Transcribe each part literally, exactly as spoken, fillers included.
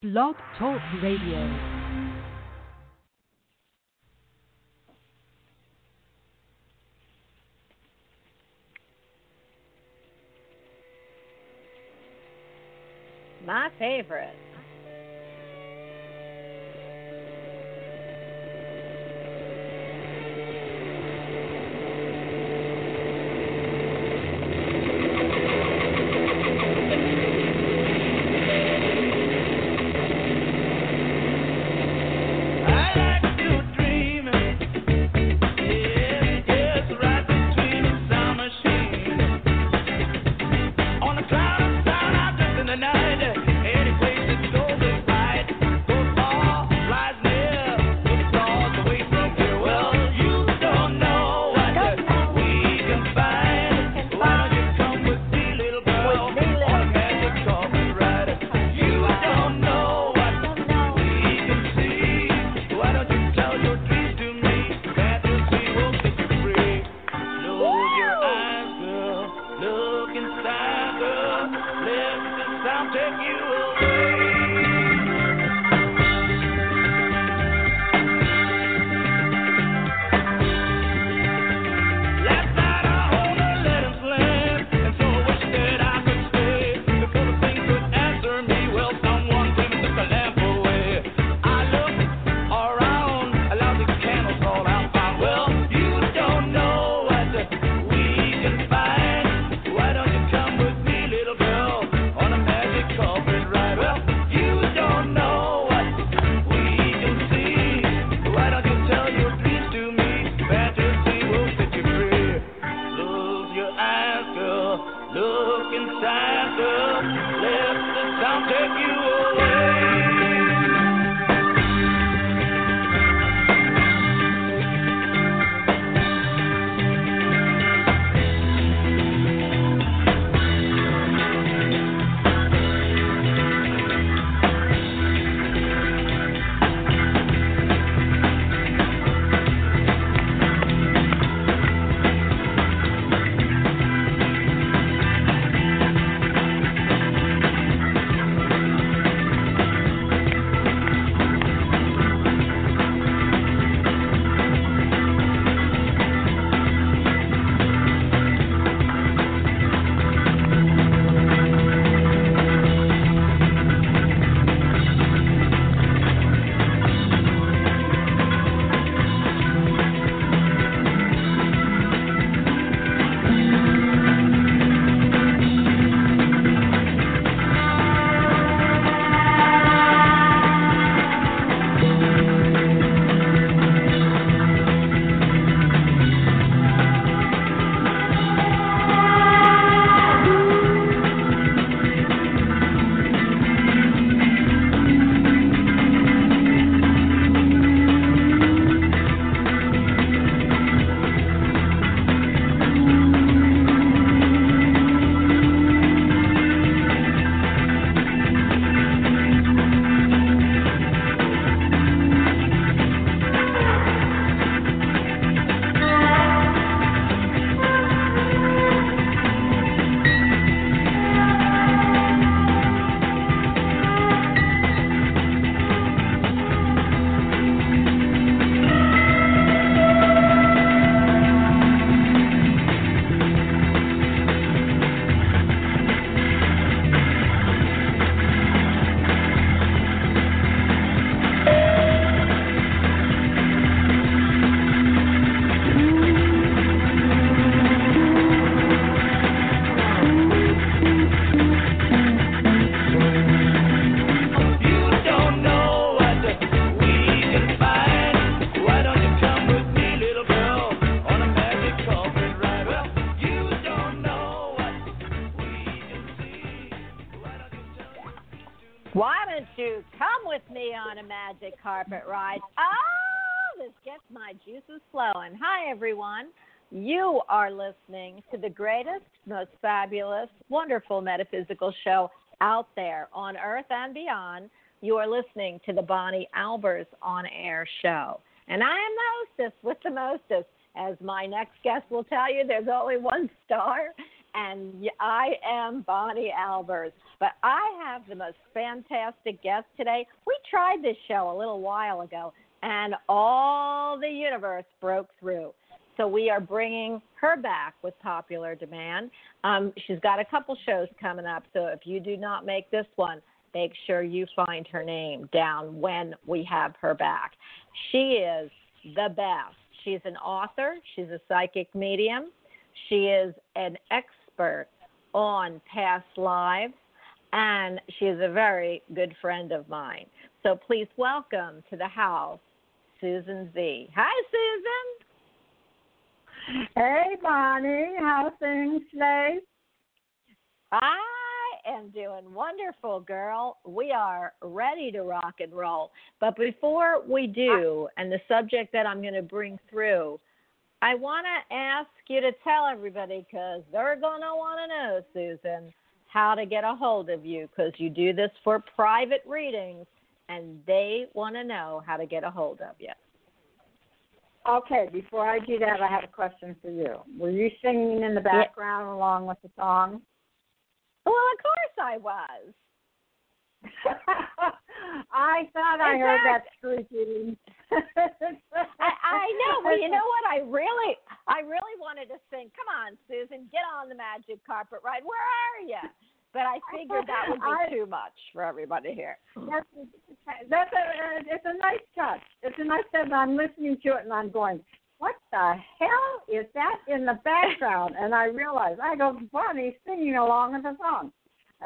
Blog Talk Radio. My favorite. Carpet ride. Oh, this gets my juices flowing. Hi, everyone. You are listening to the greatest, most fabulous, wonderful metaphysical show out there on Earth and beyond. You are listening to the Bonnie Albers On Air Show. And I am the hostess with the mostest. As my next guest will tell you, there's only one star, and I am Bonnie Albers. But I have the most fantastic guest today. We tried this show a little while ago, and all the universe broke through. So we are bringing her back with popular demand. Um, she's got a couple shows coming up, so if you do not make this one, make sure you find her name down when we have her back. She is the best. She's an author. She's a psychic medium. She is an expert on past lives, and she is a very good friend of mine. So please welcome to the house, Susan Z. Hi, Susan. Hey, Bonnie. How things today? I am doing wonderful, girl. We are ready to rock and roll. But before we do, and the subject that I'm going to bring through, I want to ask you to tell everybody, because they're going to want to know, Susan, how to get a hold of you, because you do this for private readings, and they want to know how to get a hold of you. Okay, before I do that, I have a question for you. Were you singing in the background yeah. along with the song? Well, of course I was. I thought I exactly. heard that squeaking. I, I know. Well, you know what? I really, I really wanted to sing. Come on, Susan, get on the magic carpet ride. Where are you? But I figured that would be I, too much for everybody here. That's, that's a, it's a nice touch. It's a nice touch. I'm listening to it, and I'm going, what the hell is that in the background? And I realize, I go, Bonnie's singing along with the song.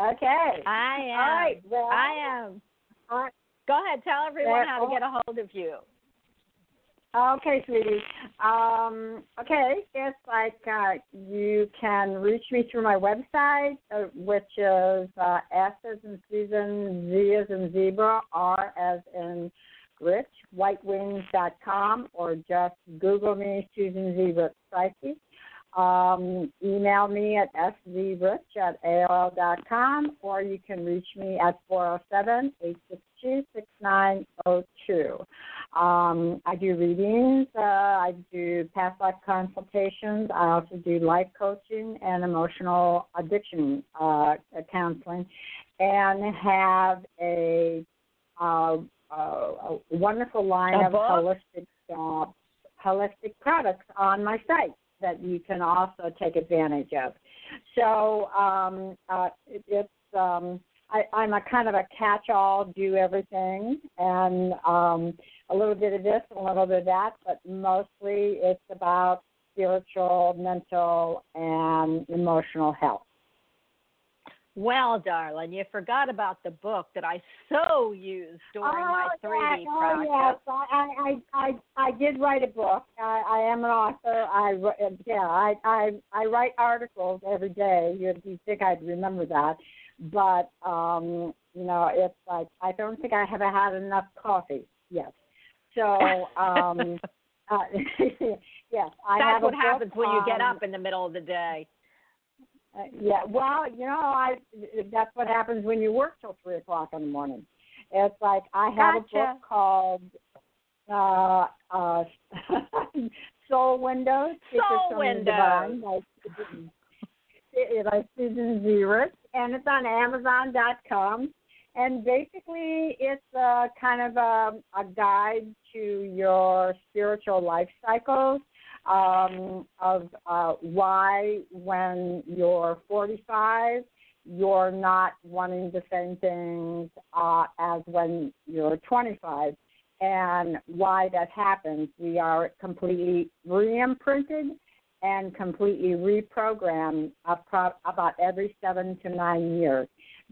Okay. I am. All right, well, I am. All right. Go ahead. Tell everyone how to get a hold of you. Okay, sweetie. Um, okay, it's like uh, you can reach me through my website, uh, which is uh, S as in Susan, Z as in zebra, R as in rich, white wings dot com, or just Google me, Susan Z. Rich Psyche. Um, email me at s z rich at a o l dot com, or you can reach me at four oh seven, eight six two, six nine oh two. Um, I do readings. Uh, I do past life consultations. I also do life coaching and emotional addiction uh, counseling, and have a, uh, a, a wonderful line a of holistic, uh, holistic products on my site that you can also take advantage of. So um, uh, it, it's... Um, I, I'm a kind of a catch-all, do everything, and um, a little bit of this, a little bit of that, but mostly it's about spiritual, mental, and emotional health. Well, darling, you forgot about the book that I so used during oh, my three D yeah, project. Oh, yes. I, I, I, I did write a book. I, I am an author. I, yeah, I, I, I write articles every day. You'd, you'd think I'd remember that. But, um, you know, it's like I don't think I have had enough coffee yet. So, um, uh, yes, I That's have what happens when on, you get up in the middle of the day. Uh, yeah, well, you know, I that's what happens when you work till three o'clock in the morning. It's like I have gotcha. a book called uh, uh, Soul Windows. Soul Secrets Windows. From the Devine by Susan Zerich. And it's on amazon dot com. And basically, it's a kind of a, a guide to your spiritual life cycles um, of uh, why, when you're forty-five, you're not wanting the same things uh, as when you're twenty-five, and why that happens. We are completely re-imprinted and completely reprogrammed about every seven to nine years.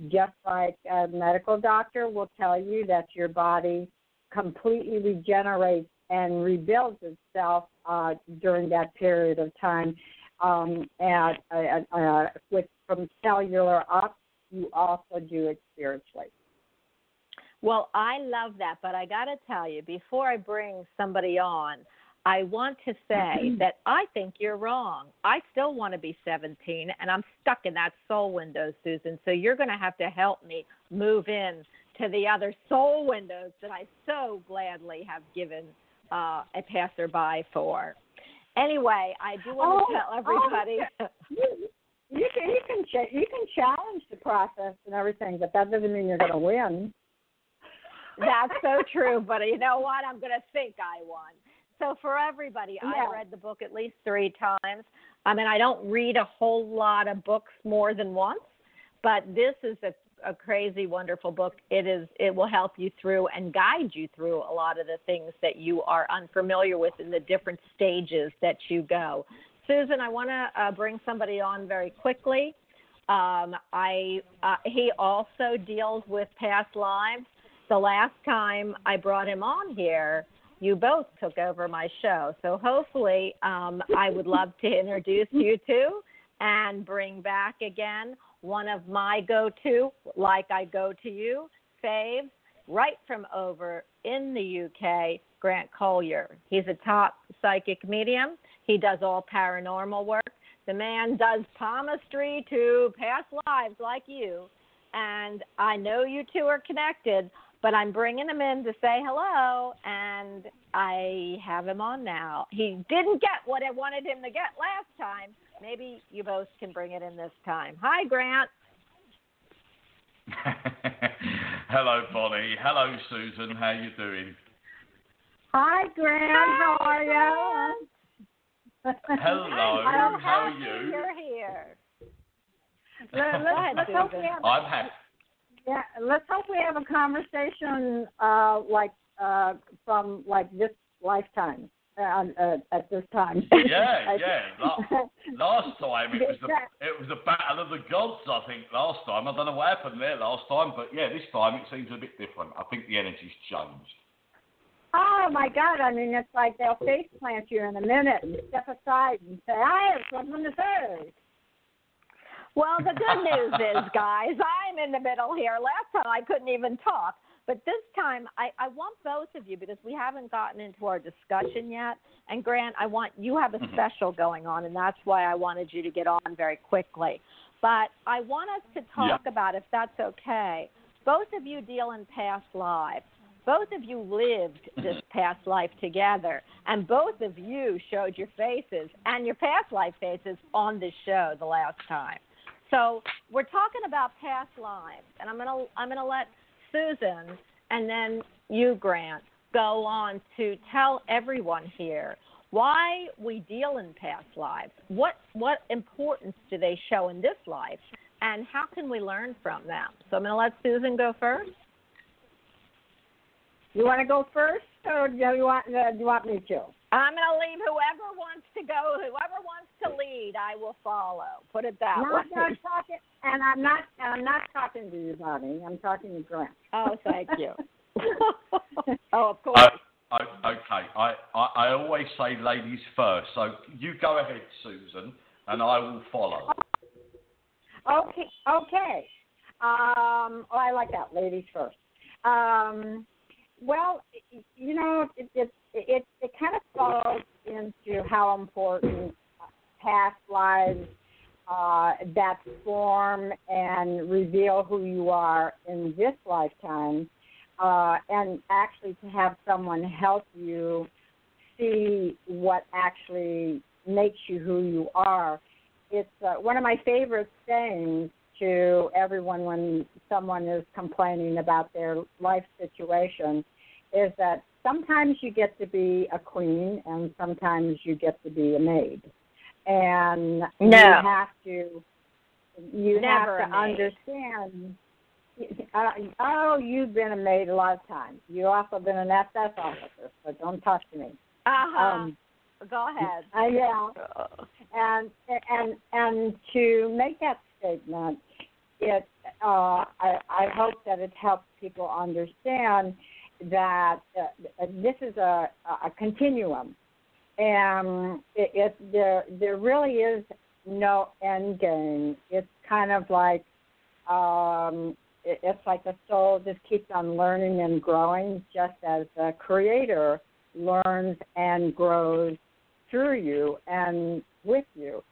Just like a medical doctor will tell you that your body completely regenerates and rebuilds itself uh, during that period of time. Um, and uh, uh, with, from cellular up, you also do it spiritually. Well, I love that, but I got to tell you, before I bring somebody on, I want to say that I think you're wrong. I still want to be seventeen, and I'm stuck in that soul window, Susan. So you're going to have to help me move in to the other soul windows that I so gladly have given uh, a passerby for. Anyway, I do want oh, to tell everybody. Oh, you, You can you can ch- you can challenge the process and everything, but that doesn't mean you're going to win. That's so true. But you know what? I'm going to think I won. So for everybody, yeah. I read the book at least three times. I mean, I don't read a whole lot of books more than once, but this is a, a crazy, wonderful book. It is. It will help you through and guide you through a lot of the things that you are unfamiliar with in the different stages that you go. Susan, I want to uh, bring somebody on very quickly. Um, I uh, he also deals with past lives. The last time I brought him on here, you both took over my show. So hopefully um, I would love to introduce you two and bring back again one of my go-to, like I go to you, faves, right from over in the U K, Grant Collier. He's a top psychic medium. He does all paranormal work. The man does palmistry to past lives like you. And I know you two are connected, but I'm bringing him in to say hello, and I have him on now. He didn't get what I wanted him to get last time. Maybe you both can bring it in this time. Hi, Grant. Hello, Bonnie. Hello, Susan. How you doing? Hi, Grant. How are you? Hello, how are you? You're here. Let, let's, let's hope we have, I'm happy. Yeah, let's hope we have a conversation uh, like uh, from like this lifetime uh, uh, at this time. Yeah, yeah. Last, last time it was the it was the battle of the gods. I think last time I don't know what happened there last time, but yeah, this time it seems a bit different. I think the energy's changed. Oh, my God. I mean, it's like they'll face plant you in a minute and step aside and say, I have something to say. Well, the good news is, guys, I'm in the middle here. Last time I couldn't even talk. But this time I, I want both of you because we haven't gotten into our discussion yet. And, Grant, I want you have a special going on, and that's why I wanted you to get on very quickly. But I want us to talk yeah. about, if that's okay, both of you deal in past lives. Both of you lived this past life together, and both of you showed your faces and your past life faces on this show the last time. So we're talking about past lives, and I'm gonna I'm gonna let Susan and then you, Grant, go on to tell everyone here why we deal in past lives. What what importance do they show in this life, and how can we learn from them? So I'm gonna let Susan go first. You want to go first, or do you want, uh, do you want me to? I'm going to leave whoever wants to go. Whoever wants to lead, I will follow. Put it that no, way. No, talking, and I'm not I'm not talking to you, Bonnie. I'm talking to Grant. Oh, thank you. Oh, of course. Uh, I, okay. I, I, I always say ladies first, so you go ahead, Susan, and I will follow. Okay. Okay. Um, oh, I like that, ladies first. Um Well, you know, it it, it it kind of falls into how important past lives uh, that form and reveal who you are in this lifetime, uh, and actually to have someone help you see what actually makes you who you are. It's uh, one of my favorite sayings to everyone when someone is complaining about their life situation is that sometimes you get to be a queen and sometimes you get to be a maid. And no. you have to you Never have to understand. Uh, oh, you've been a maid a lot of times. You've also been an S S officer, so don't talk to me. Uh-huh. Um, Go ahead. Uh, yeah. And, and, and to make that statement, it, uh, I, I hope that it helps people understand that uh, this is a, a continuum, and it, it, there there really is no end game. It's kind of like um, it, it's like the soul just keeps on learning and growing, just as the Creator learns and grows through you and with you.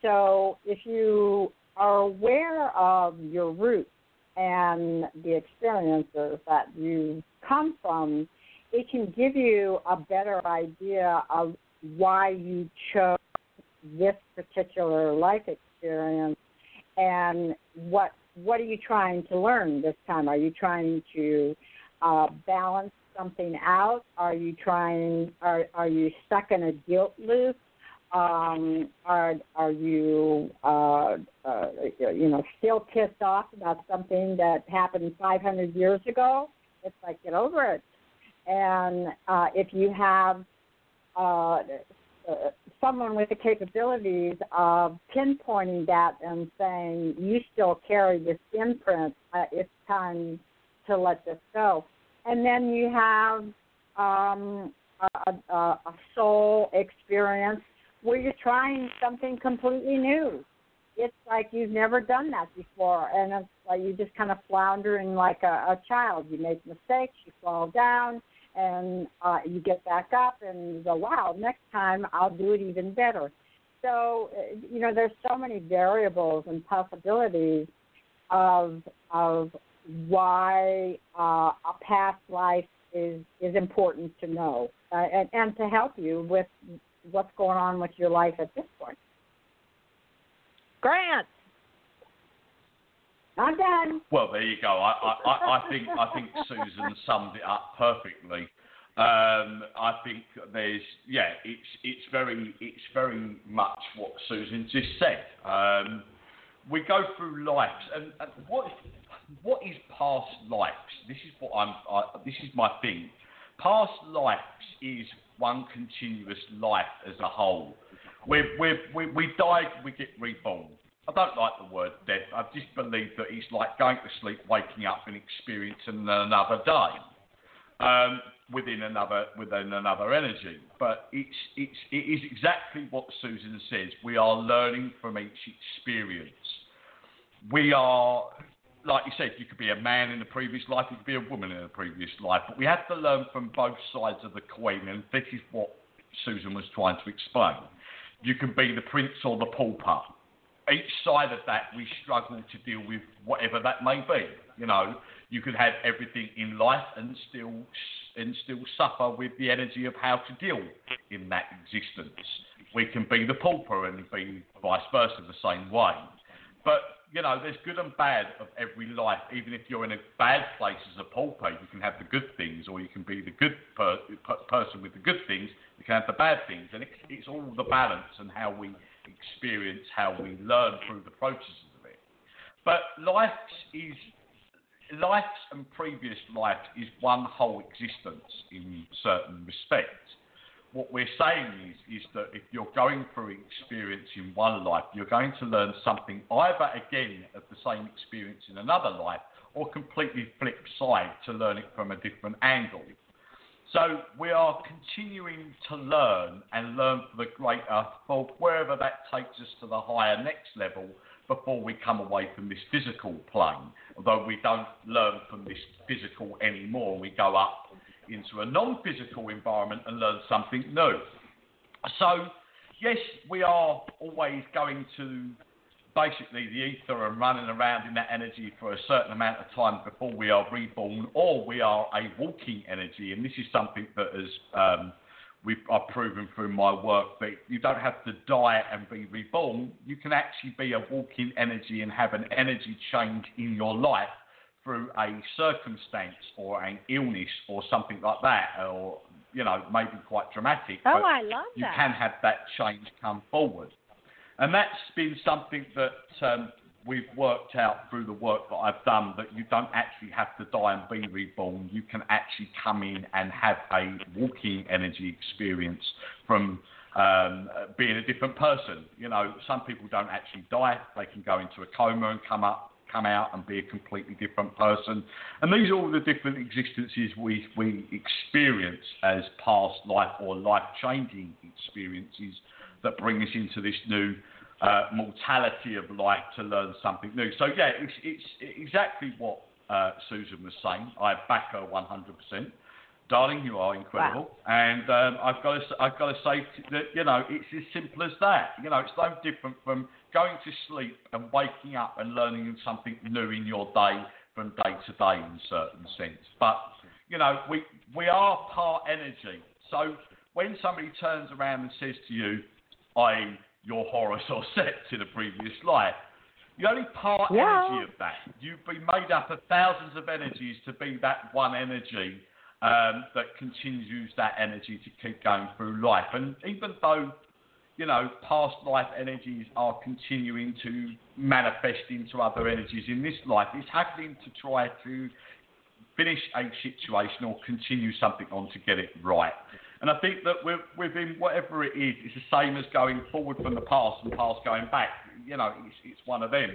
So if you are aware of your roots and the experiences that you come from, it can give you a better idea of why you chose this particular life experience and what what are you trying to learn this time? Are you trying to uh, balance something out? Are you trying? Are are you stuck in a guilt loop? Um, are are you uh, uh, you know still pissed off about something that happened five hundred years ago? It's like, get over it. And uh, if you have uh, someone with the capabilities of pinpointing that and saying you still carry this imprint, uh, it's time to let this go. And then you have um, a, a, a soul experience where you're trying something completely new. It's like you've never done that before, and it's like you just kind of floundering like a, a child. You make mistakes, you fall down, and uh, you get back up and you go, wow, next time I'll do it even better. So, you know, there's so many variables and possibilities of of why uh, a past life is, is important to know uh, and, and to help you with what's going on with your life at this point. Grant, I'm done. Well, there you go. I, I, I think I think Susan summed it up perfectly. Um, I think there's yeah, it's it's very it's very much what Susan just said. Um, we go through lives, and, and what what is past lives? This is what I'm. I, this is my thing. Past lives is one continuous life as a whole. We we we we die, we get reborn. I don't like the word death. I just believe that it's like going to sleep, waking up, and experiencing another day um, within another within another energy. But it's it's it is exactly what Susan says. We are learning from each experience. We are, like you said, you could be a man in a previous life, you could be a woman in a previous life, but we have to learn from both sides of the coin, and this is what Susan was trying to explain. You can be the prince or the pauper. Each side of that, we struggle to deal with whatever that may be. You know, you can have everything in life and still and still suffer with the energy of how to deal in that existence. We can be the pauper and be vice versa the same way. But, you know, there's good and bad of every life. Even if you're in a bad place as a pauper, you can have the good things, or you can be the good per- per- person with the good things. You can have the bad things. And it's, it's all the balance and how we experience, how we learn through the processes of it. But life is, life and previous life is one whole existence in certain respects. What we're saying is, is that if you're going through experience in one life, you're going to learn something either again of the same experience in another life, or completely flip side to learn it from a different angle. So we are continuing to learn and learn for the greater, for wherever that takes us to the higher next level before we come away from this physical plane. Although we don't learn from this physical anymore, we go up into a non-physical environment and learn something new. So, yes, we are always going to basically the ether and running around in that energy for a certain amount of time before we are reborn, or we are a walking energy. And this is something that is, um, we've, I've proven through my work, that you don't have to die and be reborn. You can actually be a walking energy and have an energy change in your life through a circumstance or an illness or something like that, or, you know, maybe quite dramatic. Oh, I love that. You can have that change come forward. And that's been something that um, we've worked out through the work that I've done, that you don't actually have to die and be reborn. You can actually come in and have a walking energy experience from um, being a different person. You know, some people don't actually die. They can go into a coma and come up, come out and be a completely different person. And these are all the different existences we, we experience as past life or life-changing experiences that bring us into this new uh, mortality of life to learn something new. So, yeah, it's, it's exactly what uh, Susan was saying. I back her one hundred percent. Darling, you are incredible. Wow. And um, I've got to, I've got to say that, you know, it's as simple as that. You know, it's no different from going to sleep and waking up and learning something new in your day from day to day in a certain sense. But, you know, we, we are part energy. So when somebody turns around and says to you, that is, you're Horus or Seth in a previous life, You only part yeah. energy of that. You've been made up of thousands of energies to be that one energy um, that continues that energy to keep going through life. And even though, you know, past life energies are continuing to manifest into other energies in this life, it's happening to try to finish a situation or continue something on to get it right. And I think that within whatever it is, it's the same as going forward from the past and past going back. You know, it's, it's one of them.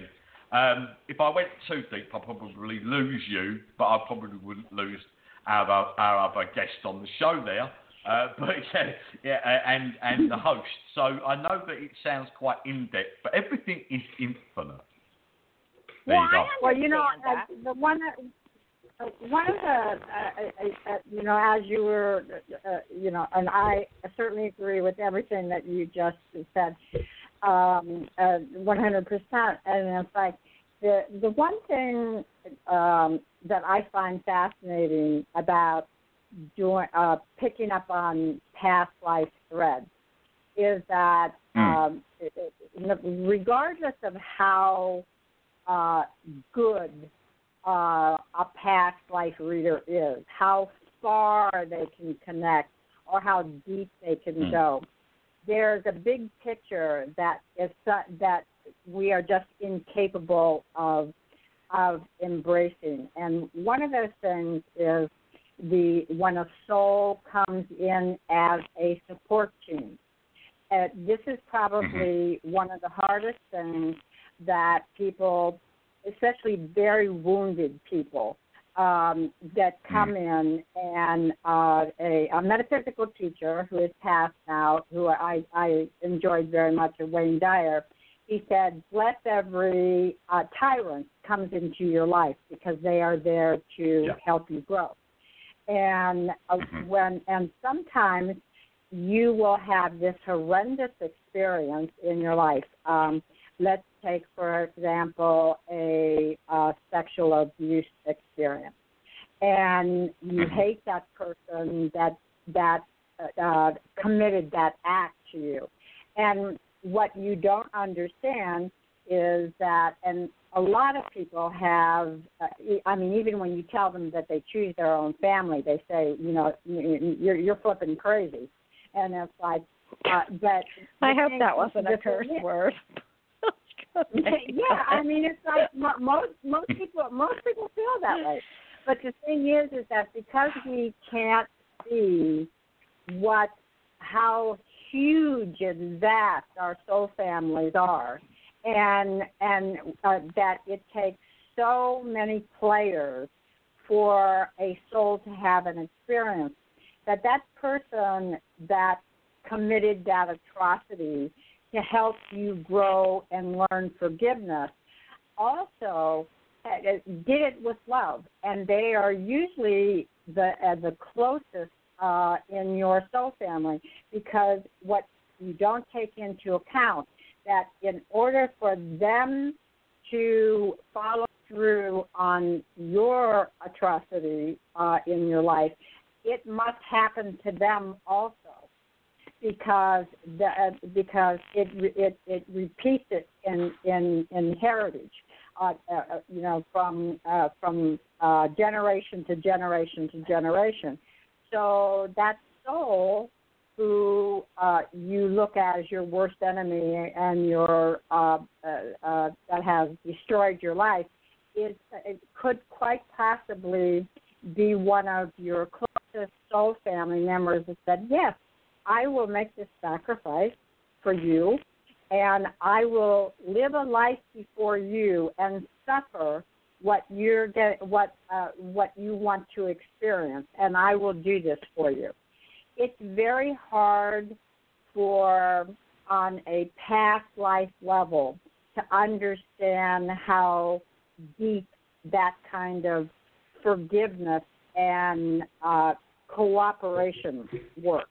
Um, if I went too deep, I'd probably lose you, but I probably wouldn't lose our, our other guest on the show there. Uh, but yeah, yeah, and, and the host. So I know that it sounds quite in-depth, but everything is infinite. There well, you go. Well, you know, uh, the one that... One of the, uh, uh, uh, you know, as you were, uh, you know, and I certainly agree with everything that you just said, um, uh, one hundred percent. And it's like the the one thing um, that I find fascinating about doing uh, picking up on past life threads is that um, mm. regardless of how uh, good Uh, a past life reader is, how far they can connect or how deep they can mm. go. There's a big picture that is that we are just incapable of of embracing. And one of those things is the when a soul comes in as a support team. Uh, this is probably mm-hmm. one of the hardest things that people, especially very wounded people um, that come in, and uh, a, a metaphysical teacher who is passed now, who I, I enjoyed very much, Wayne Dyer, he said, bless every uh, tyrant comes into your life because they are there to yeah. help you grow. And uh, when and sometimes you will have this horrendous experience in your life. Um, let's take, for example, a, a sexual abuse experience, and you hate that person that that uh, committed that act to you. And what you don't understand is that, and a lot of people have, uh, I mean, even when you tell them that they choose their own family, they say, you know, you're, you're flipping crazy. And it's like, uh, but I hope that wasn't a curse word. Okay. Yeah, I mean, it's like most most people most people feel that way. But the thing is, is that because we can't see what how huge and vast our soul families are, and and uh, that it takes so many players for a soul to have an experience, that that person that committed that atrocity to help you grow and learn forgiveness, also did it with love. And they are usually the uh, the closest uh, in your soul family, because what you don't take into account, that in order for them to follow through on your atrocity uh, in your life, it must happen to them also. Because the, uh, because it, it it repeats it in in, in heritage, uh, uh, you know, from uh, from uh, generation to generation to generation. So that soul who uh, you look at as your worst enemy and your uh, uh, uh, that has destroyed your life is it could quite possibly be one of your closest soul family members that said yes. I will make this sacrifice for you, and I will live a life before you and suffer what you're get, what uh, what you want to experience, and I will do this for you. It's very hard for, on a past life level, to understand how deep that kind of forgiveness and uh, cooperation works.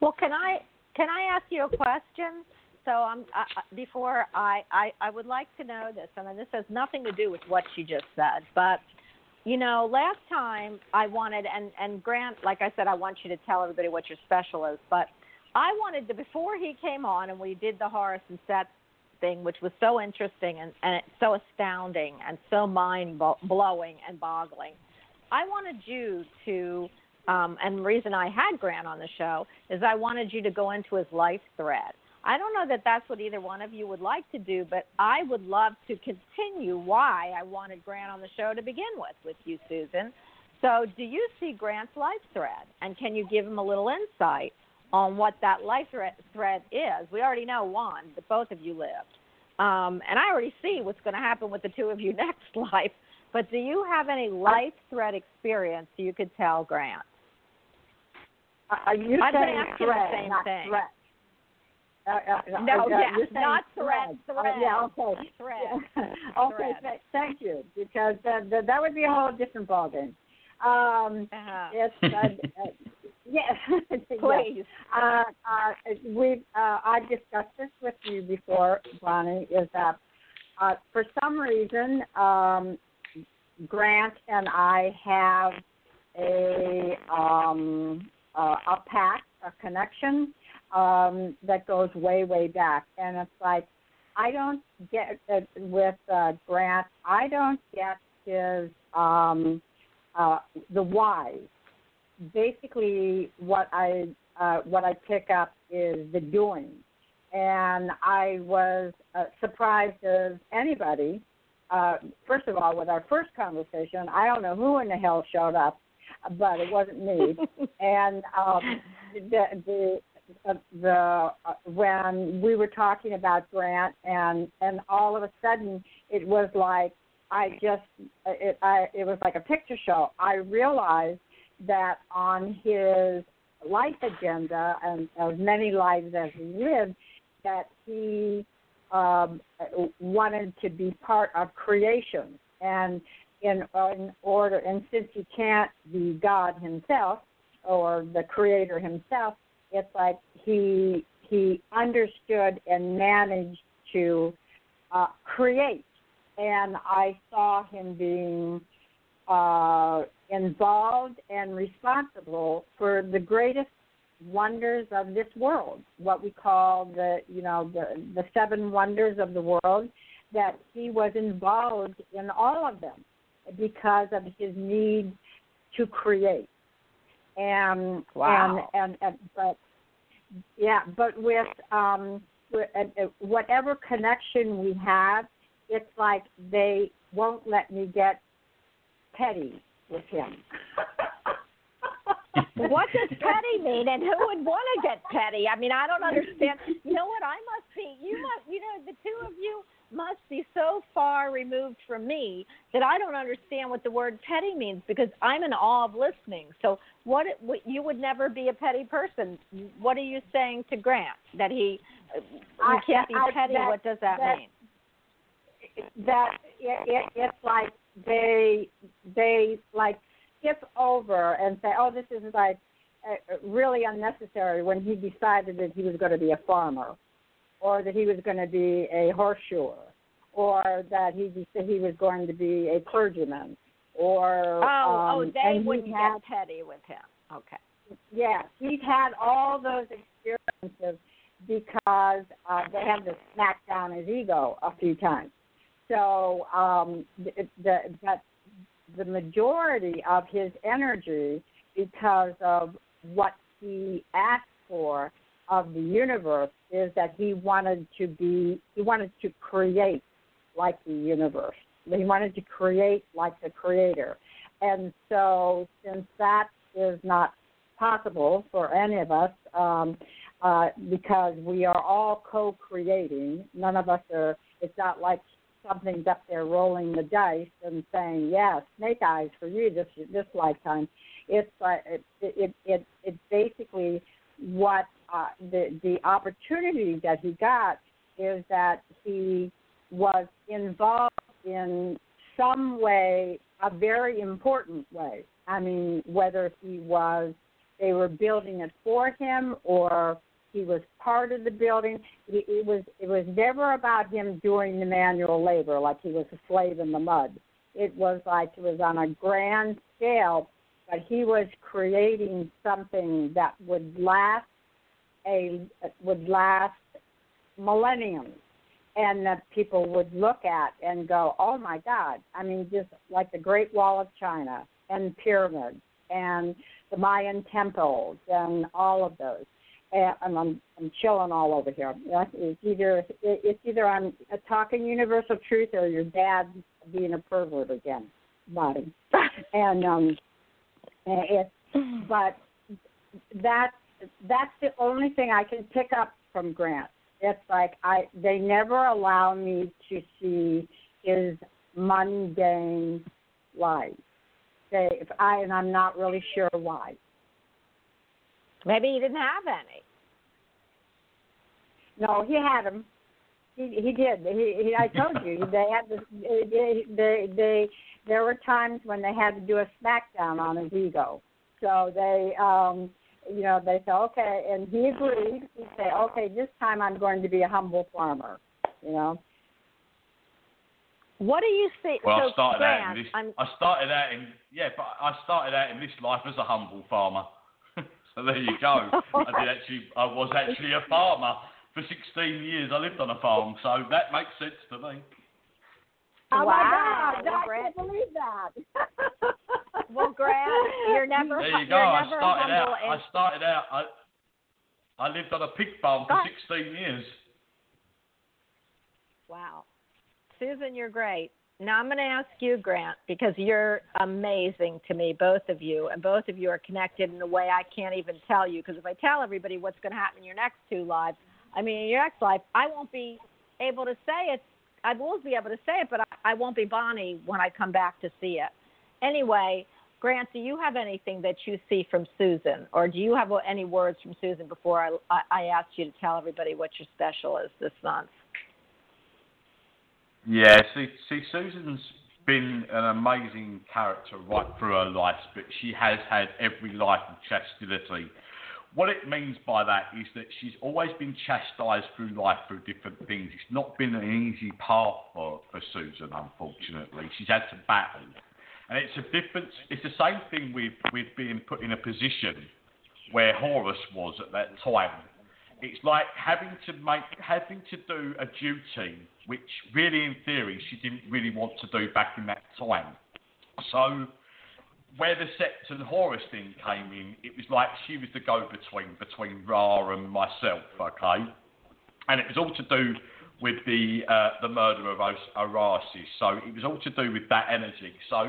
Well, can I can I ask you a question? So um, uh, before I, I, I would like to know this, and this has nothing to do with what she just said, but, you know, last time I wanted, and, and Grant, like I said, I want you to tell everybody what your special is, but I wanted to, before he came on and we did the Horus and Seth thing, which was so interesting and, and so astounding and so mind-blowing and boggling. I wanted you to, um, and the reason I had Grant on the show is I wanted you to go into his life thread. I don't know that that's what either one of you would like to do, but I would love to continue why I wanted Grant on the show to begin with, with you, Susan. So do you see Grant's life thread, and can you give him a little insight on what that life thread is? We already know one, that both of you lived. Um, and I already see what's going to happen with the two of you next life. But do you have any life thread experience you could tell Grant? Are you I'm saying ask thread, the same not thing. Thread. Uh, uh, no, uh, yes, not thread, thread. thread. Uh, yeah, okay. Thread. Yeah. Okay, thread. Th- thank you, because uh, th- that would be a whole different ballgame. Um, uh-huh. Yes, uh, yes. Please. Uh, uh, we, uh, I've discussed this with you before, Bonnie, is that uh, for some reason um, Grant and I have a, um, uh, a pact, a connection, Um, that goes way, way back. And it's like, I don't get uh, with uh, Grant, I don't get his, um, uh, the why. Basically, what I, uh, what I pick up is the doing. And I was uh, surprised as anybody. Uh, first of all, with our first conversation, I don't know who in the hell showed up, but it wasn't me. and um, the, the Uh, the uh, when we were talking about Grant, and, and all of a sudden it was like I just it I it was like a picture show. I realized that on his life agenda and as many lives as he lived, that he um, wanted to be part of creation, and in in order and since he can't be God himself or the Creator himself. It's like he he understood and managed to uh, create, and I saw him being uh, involved and responsible for the greatest wonders of this world, what we call the you know the the seven wonders of the world. That he was involved in all of them because of his need to create. And, wow. and and and but yeah, but with um with, uh, whatever connection we have, it's like they won't let me get petty with him. What does petty mean? And who would want to get petty? I mean, I don't understand. You know what? I must be. You must. You know, the two of you must be so far removed from me that I don't understand what the word petty means, because I'm in awe of listening. So what, what you would never be a petty person. What are you saying to Grant? That he you can't be I, I, petty? That, what does that, that mean? That it, it, it's like they they like skip over and say, oh, this is like really unnecessary, when he decided that he was going to be a farmer, or that he was going to be a horseshoer, or that he he was going to be a clergyman, or oh, um, oh, they wouldn't had, get petty with him. Okay. Yeah, he's had all those experiences because uh, they have to smack down his ego a few times. So, um, the, the, but the majority of his energy, because of what he asked for of the universe, is that he wanted to be, he wanted to create like the universe. He wanted to create like the Creator. And so since that is not possible for any of us, um, uh, because we are all co-creating, none of us are, it's not like something's up there rolling the dice and saying, yeah, snake eyes for you this this lifetime. It's like, it, it, it, it's basically what, Uh, the the opportunity that he got is that he was involved in some way, a very important way. I mean, whether he was, they were building it for him, or he was part of the building. It, it was it was never about him doing the manual labor like he was a slave in the mud. It was like it was on a grand scale, but he was creating something that would last. A, would last millennium, and that people would look at and go, oh, my God. I mean, just like the Great Wall of China and pyramids and the Mayan temples and all of those. And I'm, I'm chilling all over here. It's either, it's either I'm talking universal truth or your dad being a pervert again, Bonnie. And um, it's, but that that's the only thing I can pick up from Grant. It's like I they never allow me to see his mundane life. They, if I and I'm not really sure why. Maybe he didn't have any. No, he had them. He he did. He, he I told you they had this. They, they they there were times when they had to do a smackdown on his ego. So they um you know they said okay, and he agreed. He said okay, this time I'm going to be a humble farmer. You know. What do you think? Well, so I started Grant, out in this. I'm, I started out in yeah, but I started out in this life as a humble farmer. So there you go. I did actually. I was actually a farmer for sixteen years. I lived on a farm, so that makes sense to me. Oh wow. My God! Well, I Grant, can't believe that. Well, Grant, you're never. There you go. I started out. And... I started out. I I lived on a pig farm for sixteen years. Wow, Susan, you're great. Now I'm going to ask you, Grant, because you're amazing to me, both of you, and both of you are connected in a way I can't even tell you, because if I tell everybody what's going to happen in your next two lives, I mean, in your next life, I won't be able to say it. I will be able to say it, but I, I won't be Bonnie when I come back to see it. Anyway, Grant, do you have anything that you see from Susan, or do you have any words from Susan before I, I, I ask you to tell everybody what your special is this month? Yeah, see, see, Susan's been an amazing character right through her life, but she has had every life of chastity. What it means by that is that she's always been chastised through life through different things. It's not been an easy path for, for Susan, unfortunately. She's had to battle. And it's a difference. It's the same thing with, with being put in a position where Horus was at that time. It's like having to make, having to do a duty, which really, in theory, she didn't really want to do back in that time. So, where the Sept and Horus thing came in, it was like she was the go-between between Ra and myself, okay? And it was all to do with the uh, the murder of Orasis. So it was all to do with that energy. So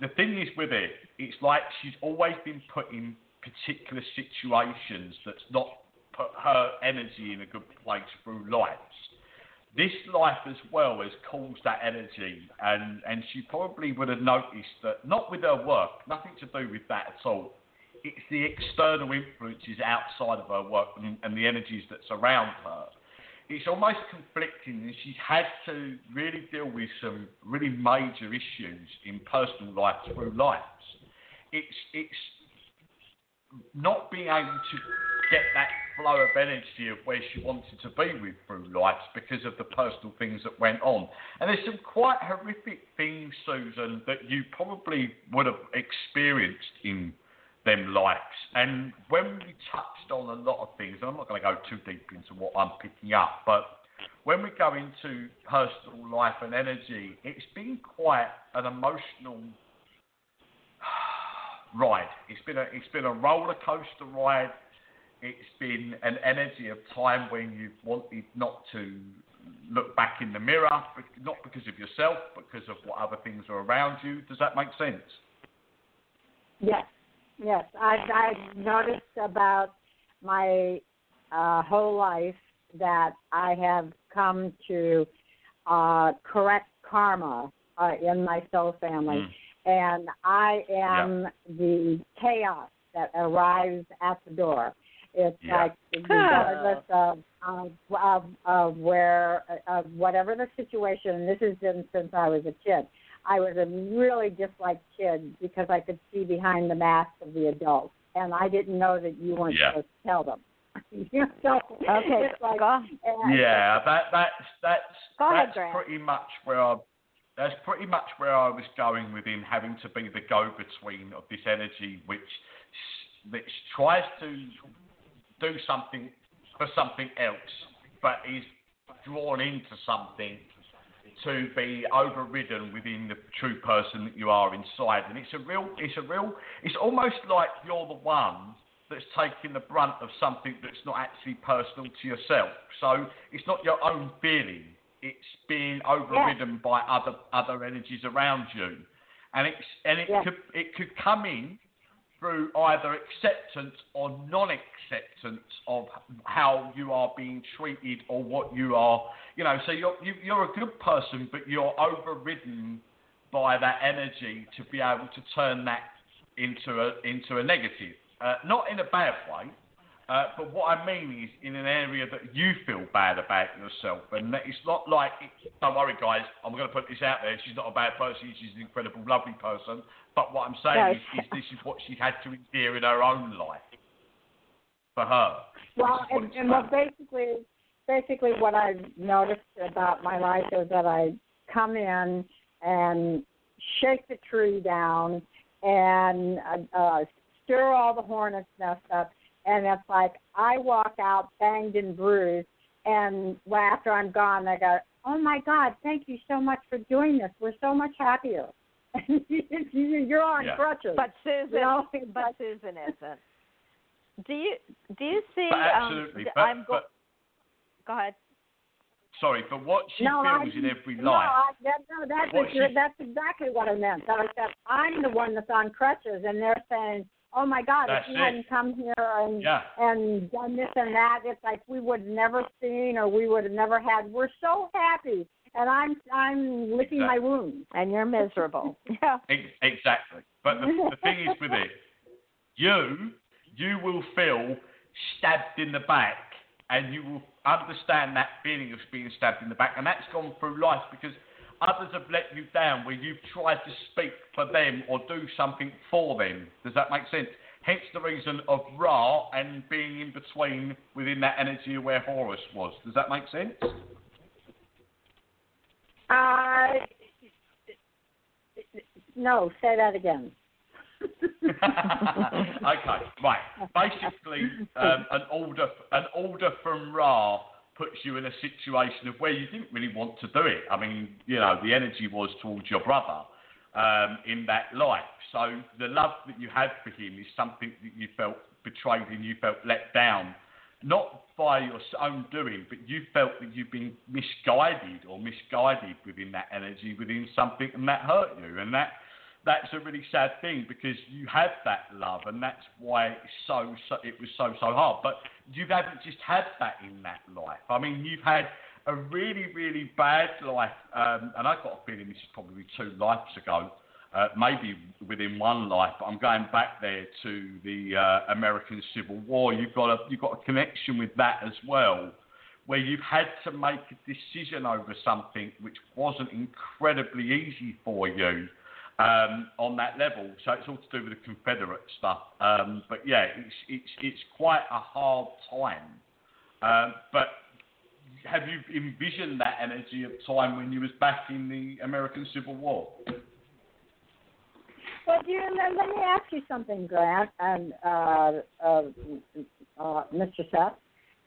the thing is with it, it's like she's always been put in particular situations that's not put her energy in a good place through lives. This life as well has caused that energy, and, and she probably would have noticed that, not with her work, nothing to do with that at all. It's the external influences outside of her work and, and the energies that surround her. It's almost conflicting, and she's had to really deal with some really major issues in personal life through lives. It's, it's not being able to get that flow of energy of where she wanted to be with through life because of the personal things that went on. And there's some quite horrific things, Susan, that you probably would have experienced in them lives. And when we touched on a lot of things, and I'm not going to go too deep into what I'm picking up, but when we go into personal life and energy, it's been quite an emotional ride. It's been a, it's been a roller coaster ride. It's been an energy of time when you've wanted not to look back in the mirror, not because of yourself, because of what other things are around you. Does that make sense? Yes, yes. I've, I've noticed about my uh, whole life that I have come to uh, correct karma uh, in my soul family, mm. and I am yeah. the chaos that arrives at the door. It's yeah. like regardless of, of, of, of where, of whatever the situation, and this has been since I was a kid. I was a really disliked kid because I could see behind the mask of the adults, and I didn't know that you weren't yeah. supposed to tell them. So, okay, it's like, go yeah, that, that's, that's, go that's ahead, pretty much where I, that's pretty much where I was going with him, having to be the go-between of this energy, which that tries to do something for something else, but is drawn into something to be overridden within the true person that you are inside. And it's a real, it's a real, it's almost like you're the one that's taking the brunt of something that's not actually personal to yourself. So it's not your own feeling. It's being overridden yeah. by other other energies around you. And it's and it yeah. could it could come in through either acceptance or non-acceptance of how you are being treated or what you are, you know. So you're you, you're a good person, but you're overridden by that energy to be able to turn that into a into a negative. Uh, not in a bad way, uh, but what I mean is in an area that you feel bad about yourself. And that it's not like, it, don't worry guys, I'm going to put this out there, she's not a bad person, she's an incredible, lovely person. But what I'm saying no, is, is this is what she had to endure in her own life, for her. Well, and, and well, basically, basically what I've noticed about my life is that I come in and shake the tree down and uh stir all the hornet's nest up, and it's like I walk out banged and bruised, and after I'm gone, they go, oh, my God, thank you so much for doing this. We're so much happier. You're on yeah. crutches. But Susan, you know? but Susan isn't. Do you, do you see... But absolutely. Um, but, I'm go-, but, go ahead. Sorry, but what she no, feels I, in every no, life... I, that, no, that's, what she, that's exactly what I meant. That was that I'm the one that's on crutches, and they're saying... Oh, my God, That's if you it. hadn't come here and yeah. and done this and that, it's like we would have never seen or we would have never had. We're so happy, and I'm I'm licking exactly. my wounds. And you're miserable. yeah. Exactly. But the, the thing is with it, you, you will feel stabbed in the back, and you will understand that feeling of being stabbed in the back, and that's gone through life because others have let you down where you've tried to speak for them or do something for them. Does that make sense? Hence the reason of Ra and being in between within that energy where Horus was. Does that make sense? Uh, no, say that again. Okay, right. Basically, um, an order, an order from Ra puts you in a situation of where you didn't really want to do it. I mean, you know, the energy was towards your brother um, in that life. So the love that you had for him is something that you felt betrayed and you felt let down, not by your own doing, but you felt that you've been misguided or misguided within that energy, within something, and that hurt you. And that that's a really sad thing because you had that love, and that's why it's so, so it was so, so hard. But you haven't just had that in that life. I mean, you've had a really, really bad life, um, and I've got a feeling this is probably two lives ago, uh, maybe within one life, but I'm going back there to the uh, American Civil War. You've got, a, you've got a connection with that as well, where you've had to make a decision over something which wasn't incredibly easy for you. Um, on that level, so it's all to do with the Confederate stuff. Um, but yeah, it's it's it's quite a hard time. Um, but have you envisioned that energy of time when you was back in the American Civil War? Well, do you remember? Let me ask you something, Grant and uh, uh, uh, Mister Seth.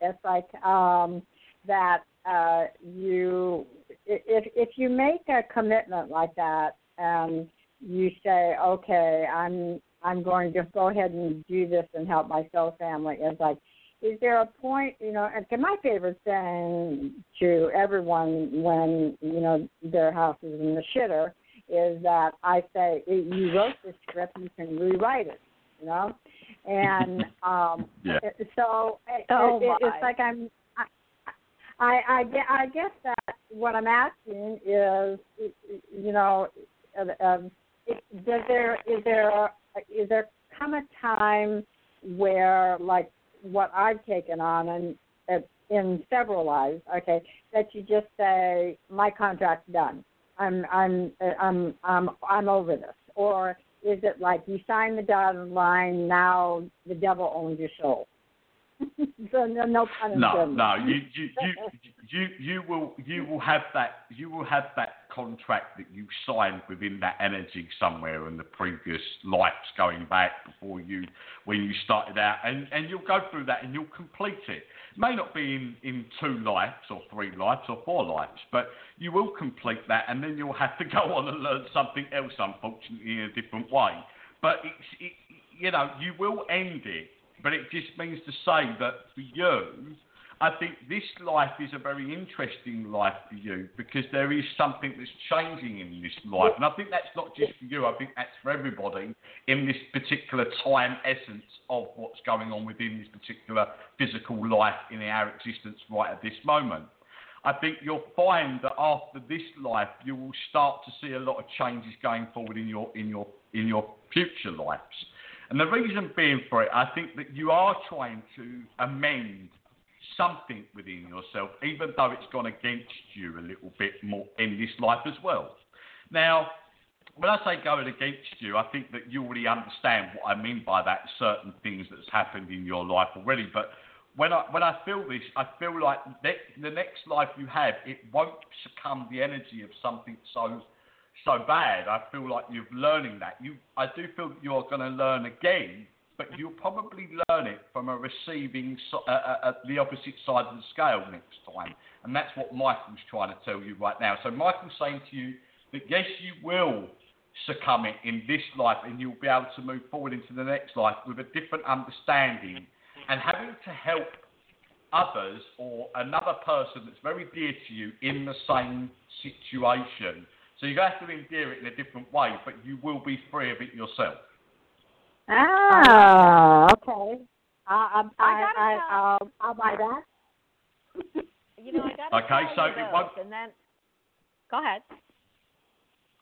It's like um, that. Uh, you if if you make a commitment like that, and you say, okay, I'm I'm going to go ahead and do this and help my soul family. It's like, is there a point, you know, and my favorite thing to everyone when, you know, their house is in the shitter is that I say, you wrote this script, you can rewrite it, you know? And um, yeah. so it, oh it, it's like I'm, I, I, I, I guess that what I'm asking is, you know, Um, is there is there is there come a time where, like what I've taken on and uh, in several lives, okay, that you just say my contract's done, I'm I'm I'm I'm I'm over this, or is it like you sign the dotted line, now the devil owns your soul? So no, no, no, no. You, you, you, you, you will you will have that you will have that contract that you signed within that energy somewhere in the previous lives going back before you, when you started out, and, and you'll go through that and you'll complete it. It may not be in, in two lives or three lives or four lives, but you will complete that, and then you'll have to go on and learn something else, unfortunately, in a different way. But, it's, it, you know, you will end it, but it just means to say that for you, I think this life is a very interesting life for you because there is something that's changing in this life. And I think that's not just for you. I think that's for everybody in this particular time essence of what's going on within this particular physical life in our existence right at this moment. I think you'll find that after this life, you will start to see a lot of changes going forward in your in your in your future lives. And the reason being for it, I think that you are trying to amend something within yourself, even though it's gone against you a little bit more in this life as well. Now, when I say going against you, I think that you already understand what I mean by that, certain things that's happened in your life already. But when I when I feel this, I feel like the next life you have, it won't succumb the energy of something so so bad. I feel like you're learning that. You, I do feel that you're going to learn again, but you'll probably learn it from a receiving, uh, uh, the opposite side of the scale next time. And that's what Michael's trying to tell you right now. So Michael's saying to you that, yes, you will succumb it in this life and you'll be able to move forward into the next life with a different understanding and having to help others or another person that's very dear to you in the same situation. So you're going to have to endear it in a different way, but you will be free of it yourself. Ah, okay. I, I, I, I, um, I'll buy that. You know, I gotta okay, so it won't. And then, go ahead.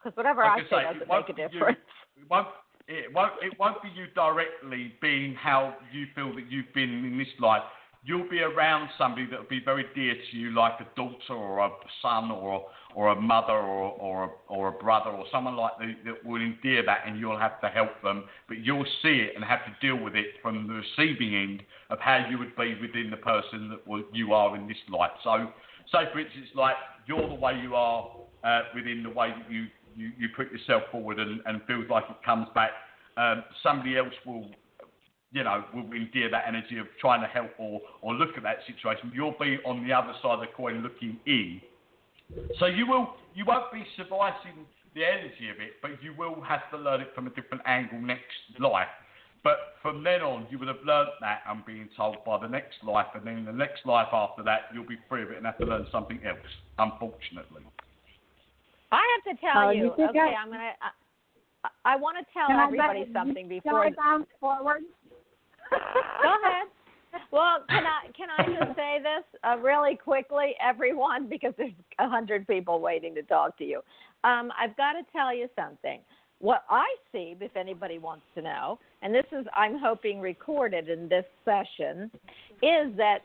Because whatever I, I say doesn't make a difference. You, it won't. It won't. It won't be you directly being how you feel that you've been in this life. You'll be around somebody that will be very dear to you, like a daughter or a son or or a mother or or a, or a brother or someone like that that will endear that, and you'll have to help them. But you'll see it and have to deal with it from the receiving end of how you would be within the person that you are in this life. So, so for instance, like you're the way you are uh, within the way that you, you, you put yourself forward and, and feels like it comes back. Um, somebody else will... you know, will endear that energy of trying to help or, or look at that situation. You'll be on the other side of the coin looking in. So you will, you won't be surviving the energy of it, but you will have to learn it from a different angle next life. But from then on, you would have learnt that, I'm being told, by the next life, and then the next life after that, you'll be free of it and have to learn something else, unfortunately. I have to tell oh, you, you okay, I... I'm going to, I want to tell Can everybody I, something before... Can I bounce forward? Go ahead. Well, can I can I just say this uh, really quickly, everyone, because there's a hundred people waiting to talk to you. Um, I've got to tell you something. What I see, if anybody wants to know, and this is, I'm hoping, recorded in this session, is that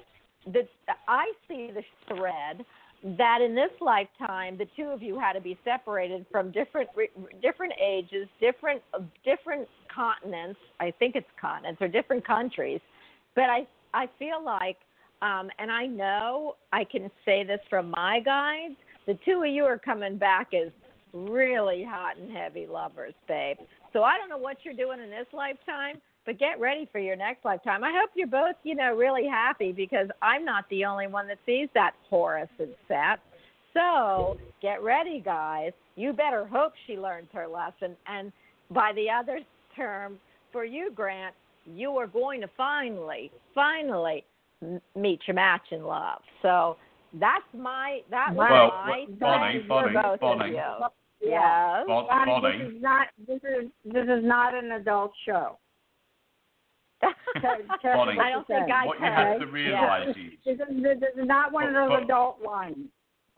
the, I see the thread that in this lifetime, the two of you had to be separated from different different ages, different different continents. I think it's continents or different countries. But I, I feel like, um, and I know I can say this from my guides, the two of you are coming back as really hot and heavy lovers, babe. So I don't know what you're doing in this lifetime, but get ready for your next lifetime. I hope you're both, you know, really happy because I'm not the only one that sees that Horus and Seth. So get ready, guys. You better hope she learns her lesson. And by the other term, for you, Grant, you are going to finally, finally meet your match in love. So that's my, that was well, my Bonnie, Bonnie, both Bonnie. Of you. Yes. Bonnie. Bonnie, this is not, this is, this is not an adult show. Bonnie, I don't think I what can. You have to realise yeah. is this is not one of those adult ones.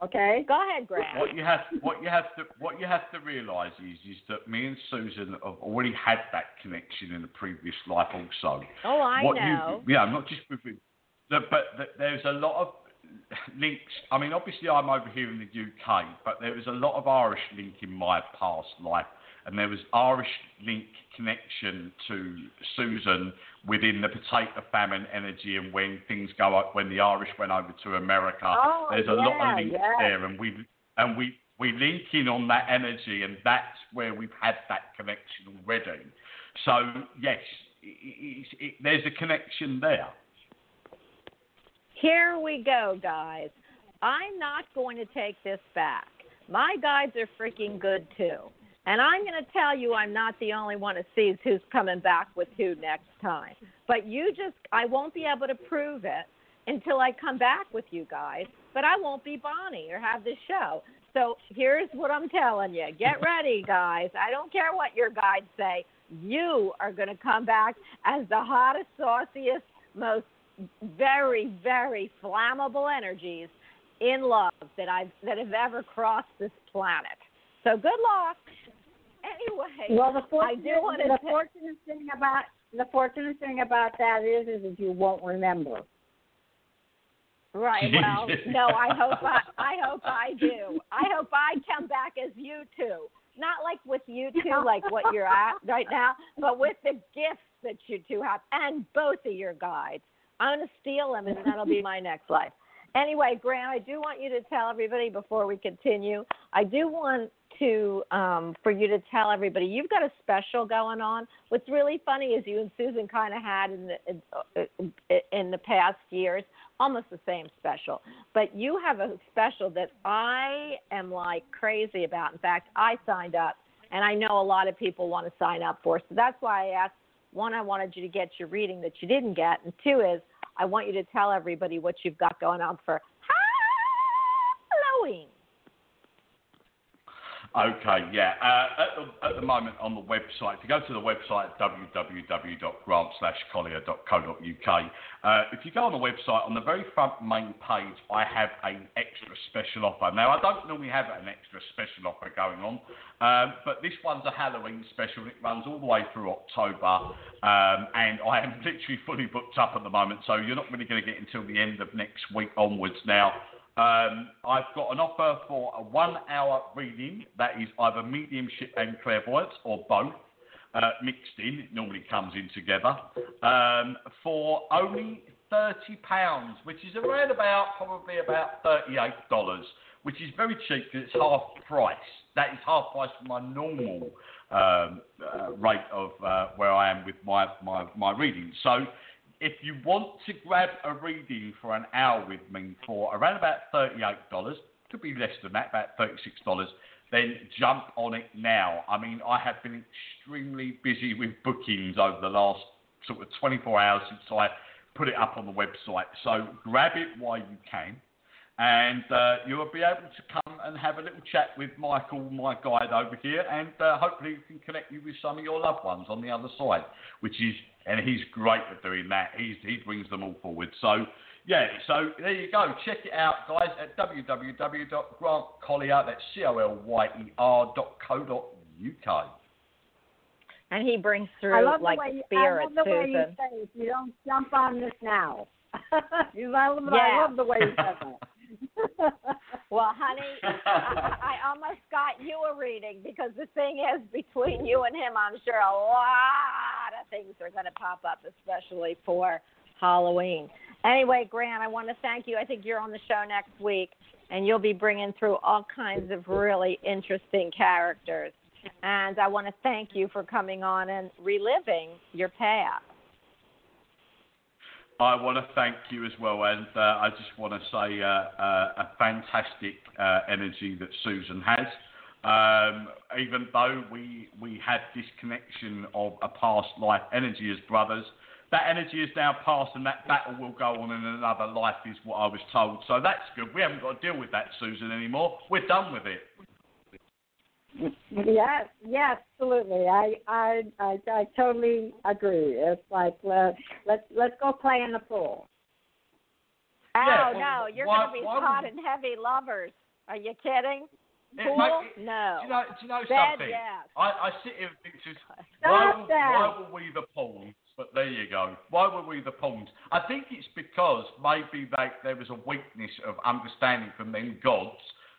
Okay, go ahead, Grant. What you have, what you have to, what you have to realise is, is that me and Susan have already had that connection in a previous life, also. Oh, I what know. You, yeah, not just with, but there's a lot of links. I mean, obviously, I'm over here in the U K, but there was a lot of Irish link in my past life. And there was Irish link connection to Susan within the potato famine energy, and when things go up, when the Irish went over to America, oh, there's a yeah, lot of links yeah. there, and we and we We're linking on that energy, and that's where we've had that connection already. So, yes, it, it, it, there's a connection there. Here we go, guys. I'm not going to take this back. My guides are freaking good, too. And I'm going to tell you I'm not the only one that sees who's coming back with who next time. But you just, I won't be able to prove it until I come back with you guys. But I won't be Bonnie or have this show. So here's what I'm telling you. Get ready, guys. I don't care what your guides say. You are going to come back as the hottest, sauciest, most very, very flammable energies in love that I've that have ever crossed this planet. So good luck. Anyway, well, the fortunate, I do want to the t- fortunate thing about the fortunate thing about that is is that you won't remember. Right. Well, no. I hope I, I hope I do. I hope I come back as you two, not like with you two, like what you're at right now, but with the gifts that you two have, and both of your guides. I'm gonna steal them, and that'll be my next life. Anyway, Grant, I do want you to tell everybody before we continue. I do want to um, for you to tell everybody you've got a special going on. What's really funny is you and Susan kind of had in the in, in the past years almost the same special, but you have a special that I am like crazy about. In fact, I signed up, and I know a lot of people want to sign up for. So that's why I asked. One, I wanted you to get your reading that you didn't get, and two is I want you to tell everybody what you've got going on for Halloween. Okay, yeah. Uh, at, the, at the moment on the website, if you go to the website w w w dot grant collier dot co dot u k, uh, if you go on the website, on the very front main page, I have an extra special offer. Now, I don't normally have an extra special offer going on, um, but this one's a Halloween special. It runs all the way through October, um, and I am literally fully booked up at the moment, so you're not really going to get until the end of next week onwards now. Um, I've got an offer for a one-hour reading that is either mediumship and clairvoyance or both uh, mixed in. It normally comes in together um, for only thirty pounds, which is around about probably about thirty-eight dollars, which is very cheap because it's half price. That is half price for my normal um, uh, rate of uh, where I am with my, my, my reading. So if you want to grab a reading for an hour with me for around about thirty-eight dollars, could be less than that, about thirty-six dollars, then jump on it now. I mean, I have been extremely busy with bookings over the last sort of twenty-four hours since I put it up on the website. So grab it while you can, and uh, you'll be able to come and have a little chat with Michael, my guide over here, and uh, hopefully he can connect you with some of your loved ones on the other side, which is, and he's great at doing that. He's, he brings them all forward. So, yeah, so there you go. Check it out, guys, at w w w dot grant collier, that's C O L Y E R dot co dot u k. And he brings through, like, the way, spirit, Susan. I love the way you say it. You don't jump on this now. you love, yeah. I love the way you said that. Well, honey, I, I almost got you a reading because the thing is, between you and him, I'm sure a lot of things are going to pop up, especially for Halloween. Anyway, Grant, I want to thank you. I think you're on the show next week, and you'll be bringing through all kinds of really interesting characters. And I want to thank you for coming on and reliving your past. I want to thank you as well, and uh, I just want to say uh, uh, a fantastic uh, energy that Susan has. Um, even though we we had this connection of a past life energy as brothers, that energy is now past, and that battle will go on in another life, is what I was told. So that's good. We haven't got to deal with that, Susan, anymore. We're done with it. Yes, yeah, absolutely. I, I, I, I totally agree. It's like let's let's, let's go play in the pool. Yeah, oh well, no, you're why, gonna be hot would... and heavy lovers. Are you kidding? It pool? It, no. Do you know, do you know Bed, something? Yes. I, I sit here and think just why will, why were we the pawns? But there you go. Why were we the pawns? I think it's because maybe they, there was a weakness of understanding from them gods.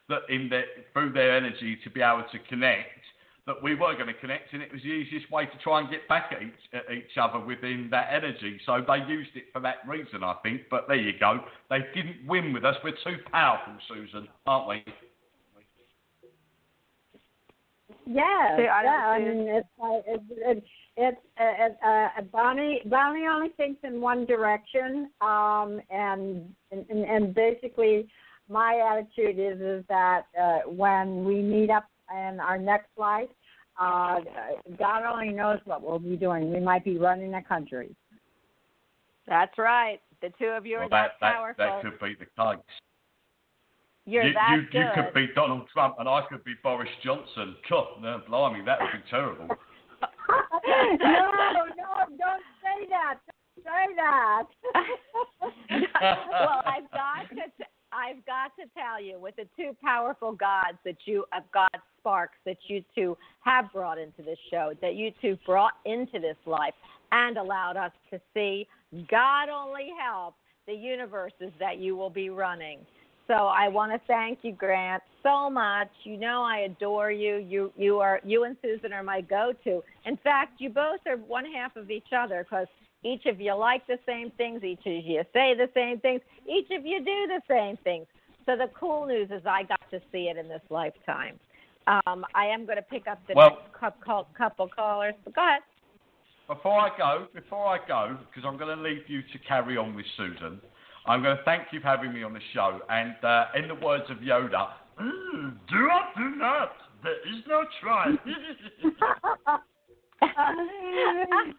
That in their, through their energy to be able to connect, that we were going to connect, and it was the easiest way to try and get back at each, at each other within that energy. So they used it for that reason, I think. But there you go. They didn't win with us. We're too powerful, Susan, aren't we? Yeah, so I yeah. I mean, it's like it's it's, it's uh, uh, Bonnie. Bonnie only thinks in one direction, um, and, and and basically, my attitude is is that uh, when we meet up in our next life, uh, God only knows what we'll be doing. We might be running a country. That's right. The two of you well, are that, that powerful. That could be the case. You're you, that you, good. You could be Donald Trump and I could be Boris Johnson. God, no, blimey, that would be terrible. no, no, don't say that. Don't say that. Well, I've got to t- I've got to tell you, with the two powerful gods that you of God sparks that you two have brought into this show, that you two brought into this life and allowed us to see, God only help the universes that you will be running. So I want to thank you, Grant, so much. You know I adore you. You you are you and Susan are my go-to. In fact, you both are one half of each other because each of you like the same things. Each of you say the same things. Each of you do the same things. So the cool news is I got to see it in this lifetime. Um, I am going to pick up the well, next couple callers. But go ahead. Before I go, before I go, because I'm going to leave you to carry on with Susan, I'm going to thank you for having me on the show. And uh, in the words of Yoda, mm, do up, do not. There is no try.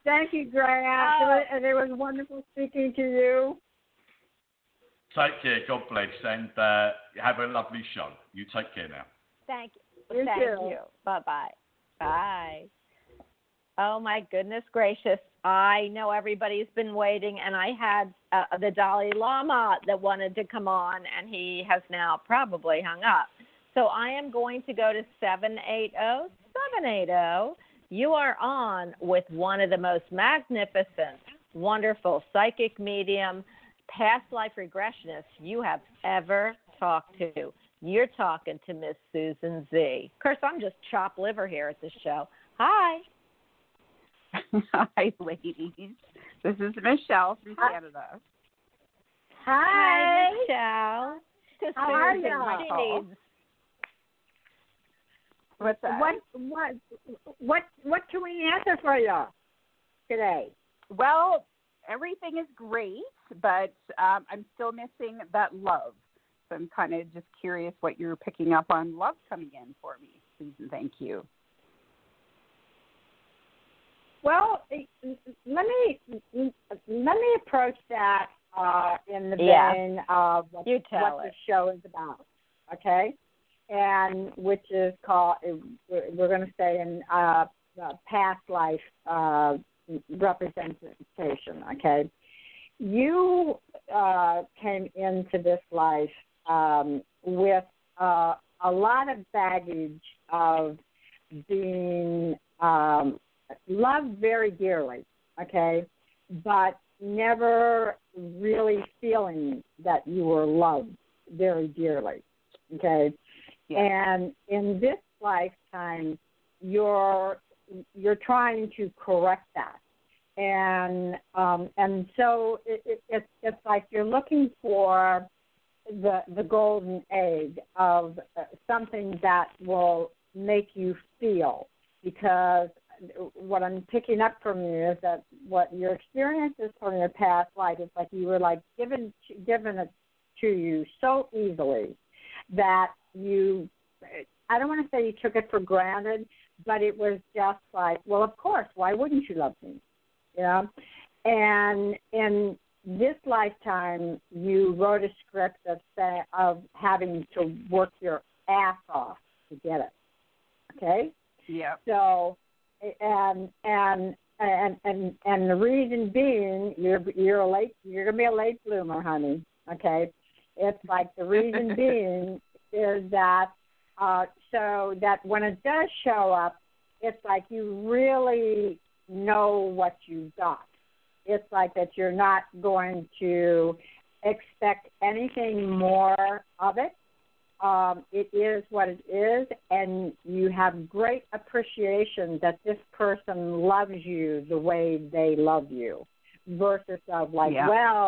Thank you, Grant. And it was wonderful speaking to you. Take care. God bless. And uh, have a lovely show. You take care now. Thank you. you thank too. you. Bye-bye. Bye. Oh, my goodness gracious. I know everybody's been waiting, and I had uh, the Dalai Lama that wanted to come on, and he has now probably hung up. So I am going to go to seven eight zero, seven eight zero. You are on with one of the most magnificent, wonderful psychic medium, past life regressionists you have ever talked to. You're talking to Miss Susan Z. Of course, I'm just chopped liver here at this show. Hi. Hi, ladies. This is Michelle from Hi. Canada. Hi, Michelle. Just How are you? What's that? What what what what can we answer for you today? Well, everything is great, but um, I'm still missing that love. So I'm kind of just curious what you're picking up on love coming in for me, Susan. Thank you. Well, let me let me approach that uh, in the yeah. vein of what, what the show is about, okay? And which is called, we're going to say, in uh, past life uh, representation, okay? You uh, came into this life um, with uh, a lot of baggage of being Um, loved very dearly, okay, but never really feeling that you were loved very dearly, okay. Yeah. And in this lifetime, you're you're trying to correct that, and um, and so it, it, it's it's like you're looking for the the golden egg of something that will make you feel, because what I'm picking up from you is that what your experiences from your past life, it's like you were like given given it to you so easily that you, I don't want to say you took it for granted, but it was just like, well, of course, why wouldn't you love me? You know? And in this lifetime, you wrote a script of of having to work your ass off to get it. Okay? Yeah. So And and and and and the reason being, you're you're a late you're gonna be a late bloomer, honey. Okay, it's like the reason being is that uh, so that when it does show up, it's like you really know what you've got. It's like that you're not going to expect anything more of it. Um, it is what it is, and you have great appreciation that this person loves you the way they love you, versus of like, yeah. well,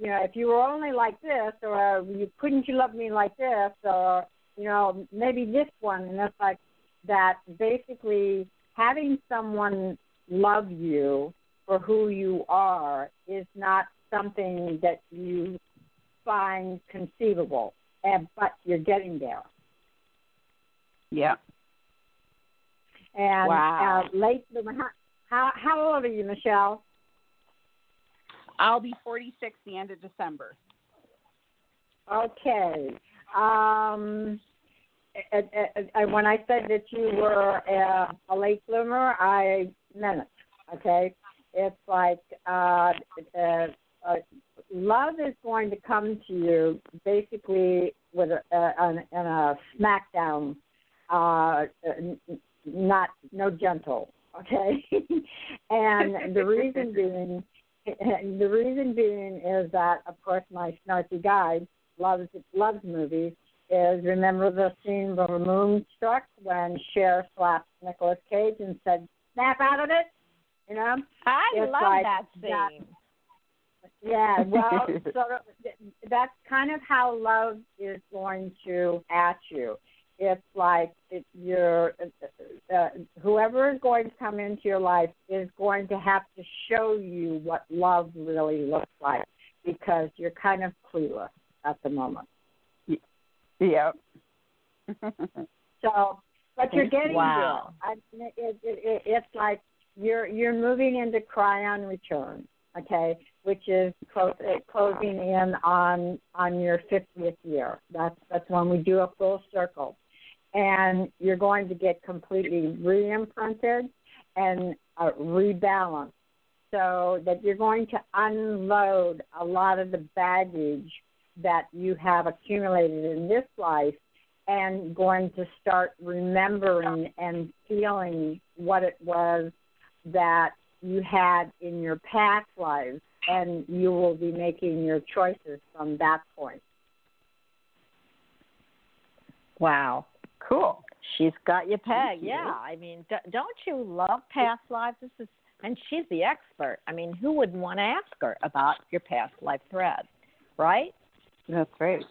you know, if you were only like this, or you couldn't you love me like this, or, you know, maybe this one, and it's like, that basically having someone love you for who you are is not something that you find conceivable, and, but you're getting there. Yeah. And wow. uh, late, how, how old are you, Michelle? I'll be forty-six the end of December. Okay. Um, and, and, and when I said that you were a, a late bloomer, I meant it, okay? It's like uh, uh, uh, love is going to come to you basically with a, uh, an, in a smackdown, uh, not no gentle, okay? And the reason being, the reason being is that, of course, my snarky guide loves loves movies. Is remember the scene from Moonstruck when Cher slapped Nicolas Cage and said, "Snap out of it." You know, I it's love like that scene. That, yeah, well, sort of, that's kind of how love is going to at you. It's like it, you're, uh, whoever is going to come into your life is going to have to show you what love really looks like, because you're kind of clueless at the moment. Yeah. So, but you're getting wow. there. I mean, it, it, it, it's like you're you're moving into Chiron return, okay, which is close, closing in on on your fiftieth year. That's that's when we do a full circle, and you're going to get completely re-imprinted and uh, rebalanced, so that you're going to unload a lot of the baggage that you have accumulated in this life, and going to start remembering and feeling what it was that you had in your past lives, and you will be making your choices from that point. Wow. Cool. She's got you, Peg. You. Yeah. I mean, don't you love past lives? This is, and she's the expert. I mean, who wouldn't want to ask her about your past life thread, right? That's right.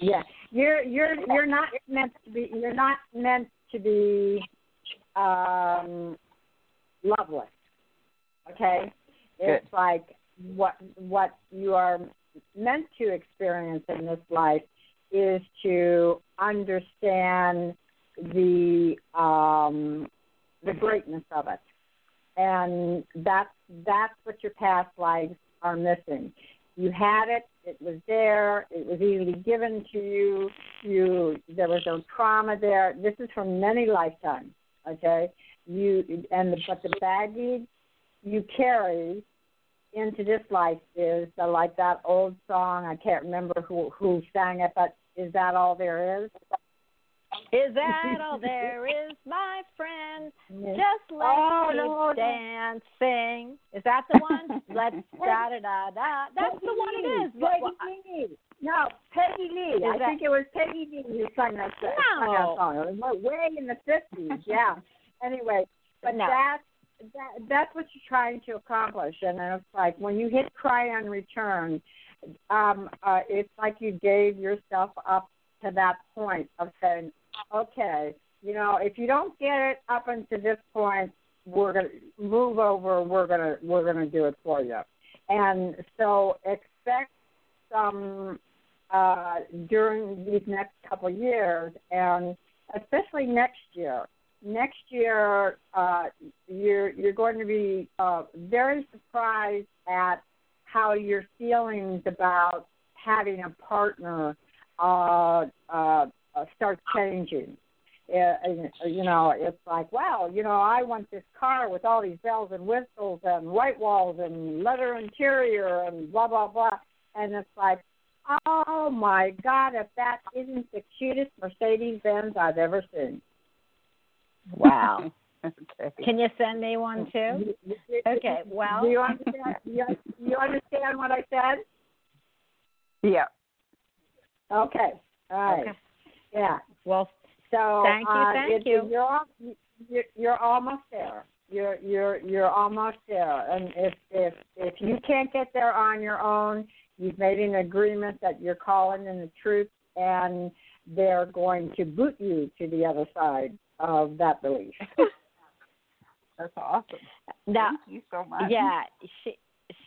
Yeah, you're you're you're not meant to be. You're not meant to be um, loveless. Okay, it's Good. Like what what you are meant to experience in this life is to understand the um, the greatness of it, and that's that's what your past lives are missing. You had it. It was there. It was easily given to you. You there was no trauma there. This is from many lifetimes, okay? You and the, but the baggage you carry into this life is uh, like that old song. I can't remember who who sang it, but is that all there is? Is that all there is, my friend? Yes. Just let oh, me no, dance, no. sing. Is that the one? Let's da da da da. That's Peggy the one Lee. It is. Peggy well, Lee. No, Peggy Lee. I that... think it was Peggy Lee who sang that, no. sang that song. It was way in the fifties. Yeah. Anyway, but no. that's that, that's what you're trying to accomplish, and it's like when you hit Chiron return, um, uh, it's like you gave yourself up to that point of saying, okay, you know, if you don't get it up until this point, we're gonna move over. We're gonna we're gonna do it for you, and so expect some uh, during these next couple of years, and especially next year. Next year, uh, you're you're going to be uh, very surprised at how your feelings about having a partner uh, uh, start changing. Uh, you know, it's like, wow, you know, I want this car with all these bells and whistles and white walls and leather interior and blah, blah, blah. And it's like, oh, my God, if that isn't the cutest Mercedes-Benz I've ever seen. Wow. Okay. Can you send me one, too? Okay, well. Do you understand, you, you understand what I said? Yeah. Okay. All right. Okay. Yeah. Well, so thank you. Uh, thank you. You're, you're you're almost there. You're you're you're almost there. And if if if you can't get there on your own, you've made an agreement that you're calling in the troops, and they're going to boot you to the other side. of that belief. That's awesome. Now, thank you so much. Yeah, she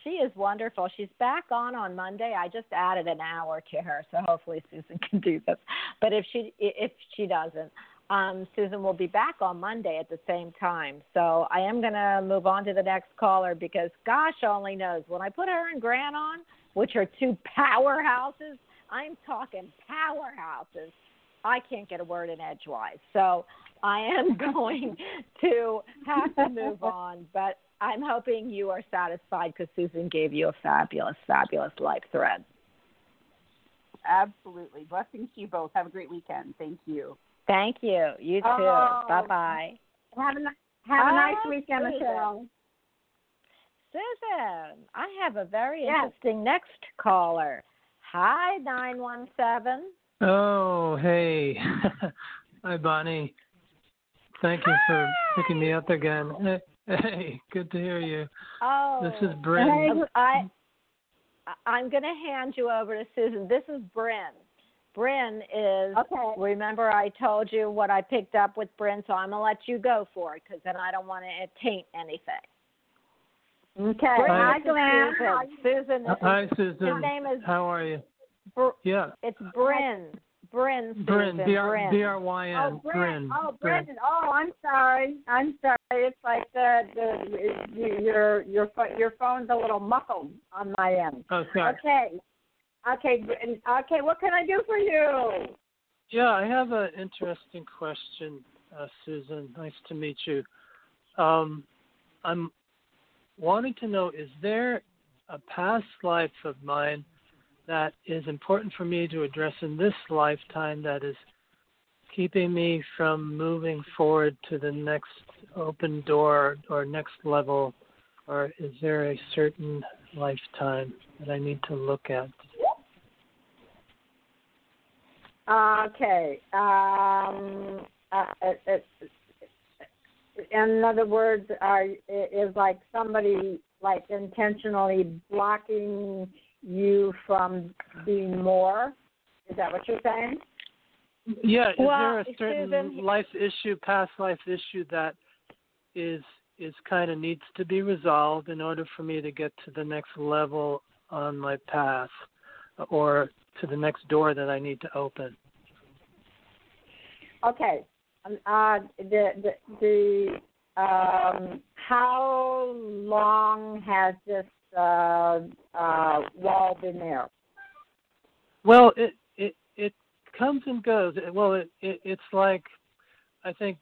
she is wonderful. She's back on on Monday. I just added an hour to her, so hopefully Susan can do this. But if she if she doesn't, um, Susan will be back on Monday at the same time. So I am going to move on to the next caller because gosh only knows when I put her and Grant on, which are two powerhouses. I'm talking powerhouses. I can't get a word in edgewise. So I am going to have to move on, but I'm hoping you are satisfied because Susan gave you a fabulous, fabulous life thread. Absolutely. Blessings to you both. Have a great weekend. Thank you. Thank you. You too. Oh. Bye-bye. Have a, have a nice weekend, Michelle. Susan, I have a very yes. interesting next caller. Hi, nine one seven. Oh, hey. Hi, Bonnie. Thank you Hi. for picking me up again. Hey, good to hear you. Oh, this is Bryn. Hey, I, I'm going to hand you over to Susan. This is Bryn. Bryn is, okay. remember I told you what I picked up with Bryn, so I'm going to let you go for it because then I don't want to taint anything. Okay. Bryn, hi, Glenn. Susan. Hi, Susan. Your name is. How are you? Br- yeah. It's Bryn. Bryn. Susan. Bryn. B R Y N. Bryn. Oh, Brendan. Oh, I'm sorry. I'm sorry. It's like the, the your your your phone's a little muffled on my end. Oh, sorry. Okay. Okay. Okay. What can I do for you? Yeah, I have an interesting question, uh, Susan. Nice to meet you. Um, I'm. wanting to know, is there a past life of mine that is important for me to address in this lifetime that is keeping me from moving forward to the next open door or next level? Or is there a certain lifetime that I need to look at? Okay. Um, uh, it, it, in other words, are, is like somebody like intentionally blocking you from being more? Is that what you're saying? Yeah. Is well, there a certain Susan, life issue, past life issue that is is kind of needs to be resolved in order for me to get to the next level on my path, or to the next door that I need to open? Okay. Uh, the the, the um, how long has this uh, uh, wall been there? Well, it it, it comes and goes. Well, it, it it's like I think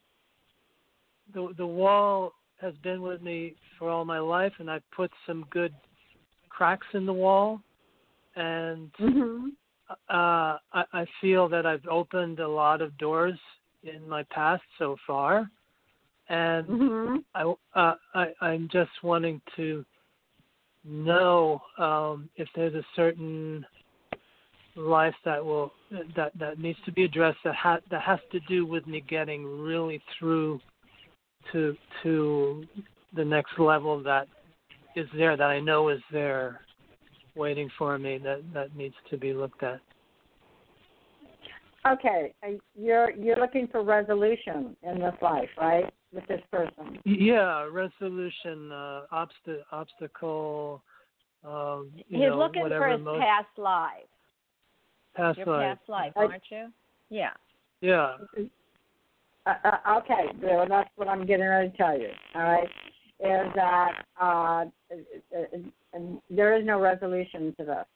the the wall has been with me for all my life, and I've put some good cracks in the wall, and mm-hmm. uh, I, I feel that I've opened a lot of doors in my past so far, and mm-hmm. I, uh, I, I'm just wanting to know um, if there's a certain life that will that, that needs to be addressed that ha- that has to do with me getting really through to to the next level that is there that I know is there waiting for me that, that needs to be looked at. Okay, you're you're looking for resolution in this life, right? With this person. Yeah, resolution, uh, obst- obstacle. Um, you He's know, looking for his most... past life. Past your life. Past life, aren't you? Yeah. Yeah. Uh, uh, okay, well, that's what I'm getting ready to tell you. All right, is that uh, there is no resolution to this,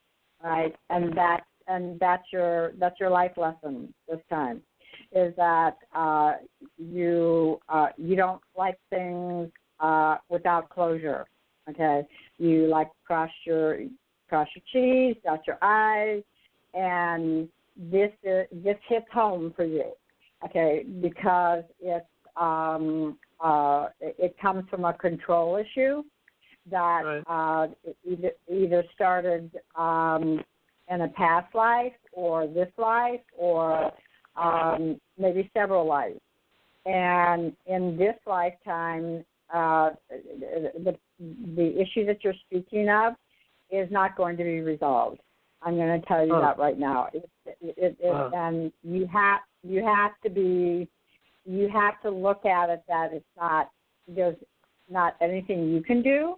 right? And that. And that's your that's your life lesson this time, is that uh, you uh, you don't like things uh, without closure. Okay, you like cross your cross your T's, dot your I's, and this is, this hits home for you. Okay, because it's um, uh, it comes from a control issue that right. uh, either, either started. Um, in a past life or this life or um, maybe several lives. And in this lifetime, uh, the, the issue that you're speaking of is not going to be resolved. I'm going to tell you oh. that right now. It, it, it, wow. And you have you have to be you have to look at it that it's not, there's not anything you can do,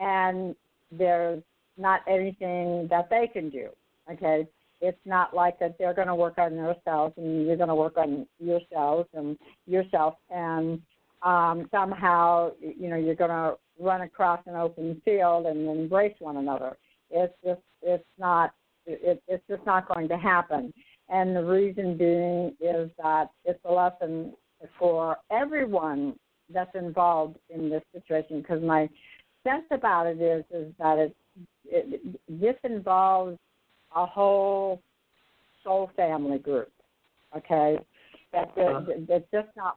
and there's not anything that they can do, okay? It's not like that they're going to work on themselves and you're going to work on yourselves and yourself, and um, somehow, you know, you're going to run across an open field and embrace one another. It's just, it's not, it, it's just not going to happen. And the reason being is that it's a lesson for everyone that's involved in this situation, because my sense about it is is that it, it this involves a whole soul family group, okay? That it's uh-huh. just not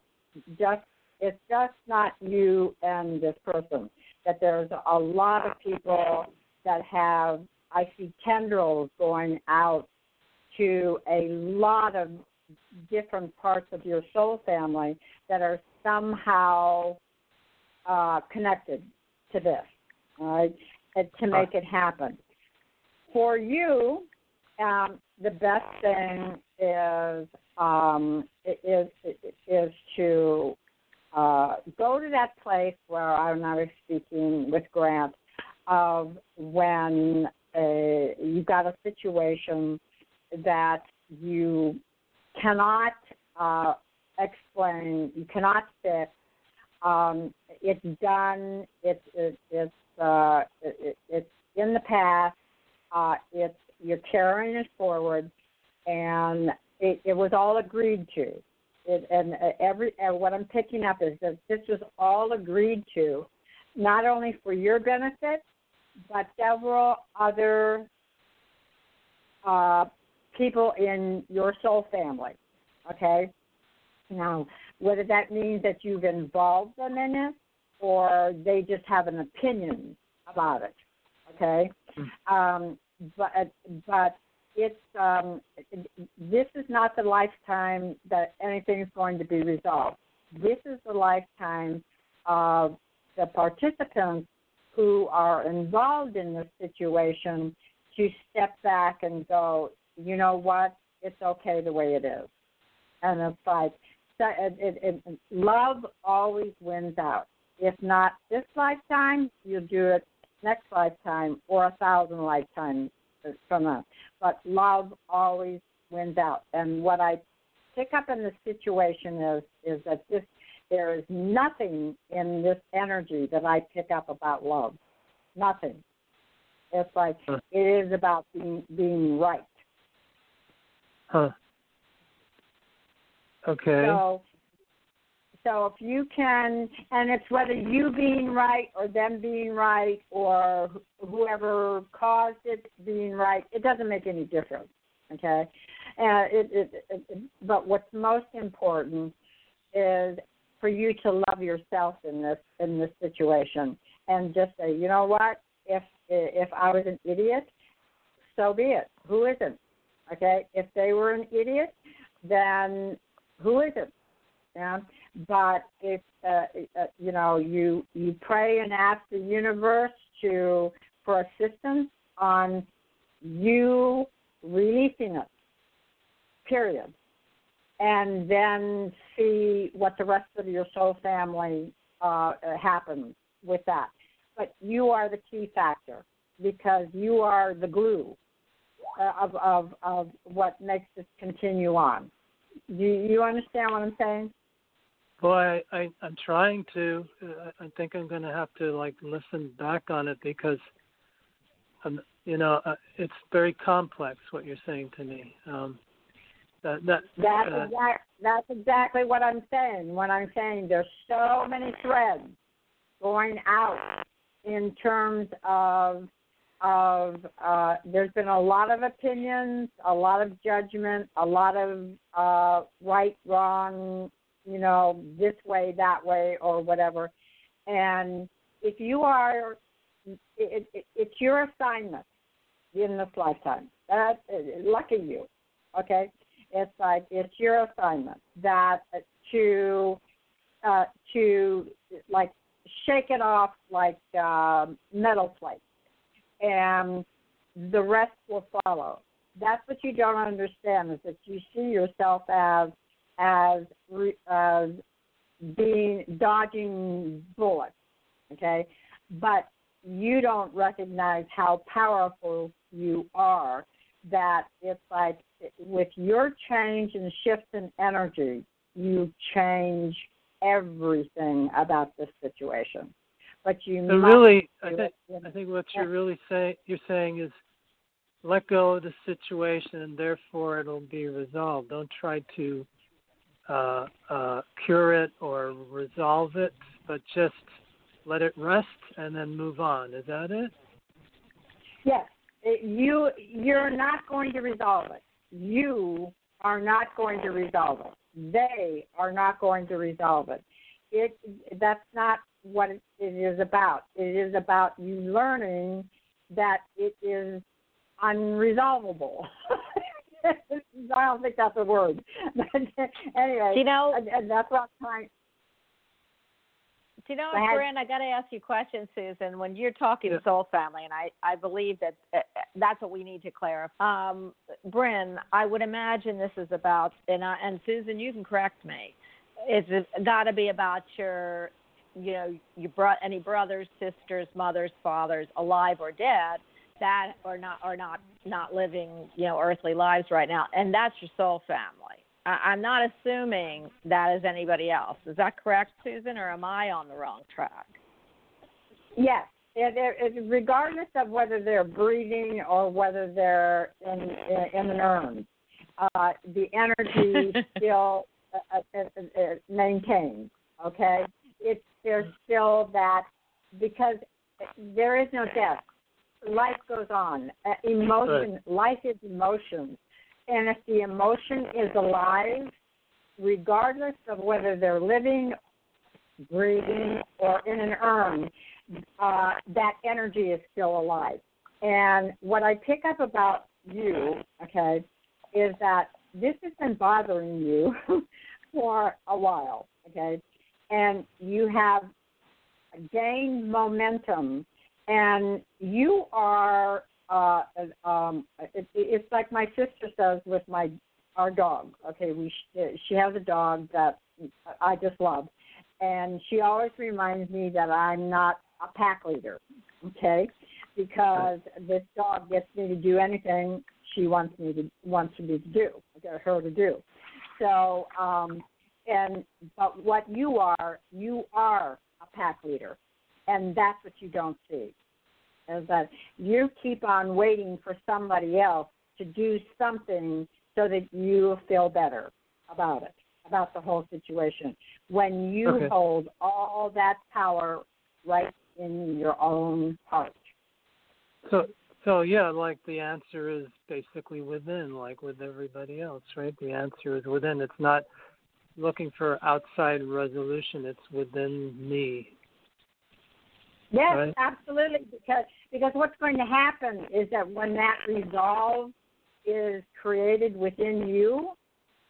just it's just not you and this person. That there's a lot of people that have, I see tendrils going out to a lot of different parts of your soul family that are somehow uh, connected to this, all right, and to make it happen. For you, um, the best thing is um, is is to uh, go to that place where I'm not speaking with Grant of when a, you've got a situation that you cannot uh, explain, you cannot fix. Um, it's done. It's it, it's uh, it, it's in the past. Uh, it's you're carrying it forward, and it, it was all agreed to. It, and every and what I'm picking up is that this was all agreed to, not only for your benefit, but several other Uh, people in your soul family, okay? Now, whether that means that you've involved them in it or they just have an opinion about it, okay? Um, but but it's um, this is not the lifetime that anything is going to be resolved. This is the lifetime of the participants who are involved in this situation to step back and go, you know what, it's okay the way it is. And it's like, it, it, love always wins out. If not this lifetime, you'll do it next lifetime or a thousand lifetimes from now. But love always wins out. And what I pick up in this situation is, is that this, there is nothing in this energy that I pick up about love. Nothing. It's like huh. it is about being, being right. Huh. Okay. So, so if you can, and it's whether you being right or them being right or whoever caused it being right, it doesn't make any difference. Okay. And it, it, it, but what's most important is for you to love yourself in this in this situation and just say, you know what, if If I was an idiot, so be it. Who isn't? Okay? If they were an idiot, then who isn't? Yeah? But if, uh, you know, you you pray and ask the universe to for assistance on you releasing it, period. And then see what the rest of your soul family uh, happens with that. But you are the key factor because you are the glue of of, of what makes this continue on. Do you understand what I'm saying? Boy, I, I, I'm trying to. I think I'm going to have to like listen back on it because, I'm, you know, it's very complex what you're saying to me. Um, that, that, that's, uh, exact, that's exactly what I'm saying. What I'm saying, there's so many threads going out. In terms of, of uh, there's been a lot of opinions, a lot of judgment, a lot of uh, right, wrong, you know, this way, that way, or whatever. And if you are, it, it, it's your assignment in this lifetime. That's lucky you, okay? It's like it's your assignment that to uh, to like. shake it off like uh, metal plates, and the rest will follow. That's what you don't understand is that you see yourself as as as being dodging bullets, okay? But you don't recognize how powerful you are, that it's like with your change and shift in energy, you change everything about this situation. But you so really, I think, I think what you're really saying, you're saying is let go of the situation and therefore it'll be resolved. Don't try to uh, uh, cure it or resolve it, but just let it rest and then move on. Is that it? Yes. It, you, you're not going to resolve it. You are not going to resolve it. They are not going to resolve it. It that's not what it is about. It is about you learning that it is unresolvable. I don't think that's a word. But anyway, you know, and, and that's what I'm trying. Do you know, Go Grant, I got to ask you a question, Susan. When you're talking yeah. soul family, and I, I believe that uh, that's what we need to clarify. Um, Bryn, I would imagine this is about, and, I, and Susan, you can correct me. It's got to be about your, you know, you brought any brothers, sisters, mothers, fathers, alive or dead, that are not are not not living, you know, earthly lives right now, and that's your soul family. I'm not assuming that is anybody else. Is that correct, Susan, or am I on the wrong track? Yes. Regardless of whether they're breathing or whether they're in, in an urn, uh, the energy still uh, uh, uh, maintains, okay? It's, there's still that, because there is no death. Life goes on. Uh, emotion, Good. Life is emotion. And if the emotion is alive, regardless of whether they're living, breathing, or in an urn, uh, that energy is still alive. And what I pick up about you, okay, is that this has been bothering you for a while, okay? And you have gained momentum, and you are... Uh, um, it, it's like my sister says with my our dog. Okay, we she has a dog that I just love, and she always reminds me that I'm not a pack leader. Okay, because this dog gets me to do anything she wants me to wants me to do. Okay, her to do. So, um, and but what you are, you are a pack leader, and that's what you don't see. Is that you keep on waiting for somebody else to do something so that you feel better about it, about the whole situation, when you okay. hold all that power right in your own heart. So, so yeah, like the answer is basically within, like with everybody else, right? The answer is within. It's not looking for outside resolution. It's within me. Yes, right. Absolutely, because because what's going to happen is that when that resolve is created within you,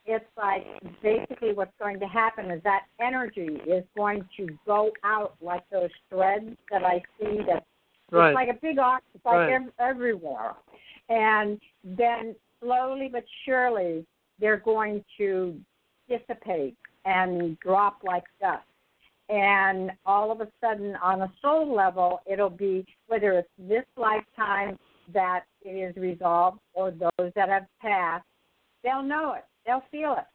it's like basically what's going to happen is that energy is going to go out like those threads that I see. That right. It's like a big arc, it's like right. ev- everywhere. And then slowly but surely, they're going to dissipate and drop like dust. And all of a sudden, on a soul level, it'll be, whether it's this lifetime that it is resolved or those that have passed, they'll know it. They'll feel it.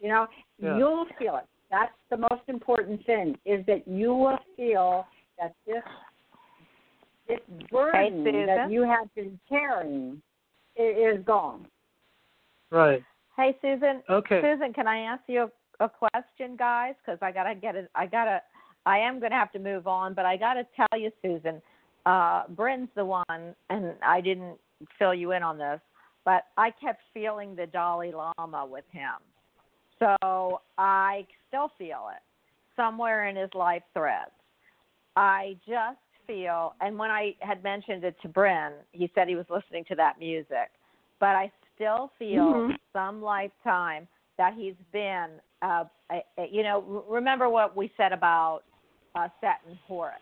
You know, yeah. You'll feel it. That's the most important thing, is that you will feel that this this burden hey, that you have been carrying is gone. Right. Hey, Susan. Okay. Susan, can I ask you a a question, guys, because I gotta get it. I gotta. I am gonna have to move on, but I gotta tell you, Susan. Uh, Bryn's the one, and I didn't fill you in on this, but I kept feeling the Dalai Lama with him, so I still feel it somewhere in his life threads. I just feel, and when I had mentioned it to Bryn, he said he was listening to that music, but I still feel mm-hmm. some lifetime that he's been. Uh, you know, remember what we said about uh, Seth and Horus,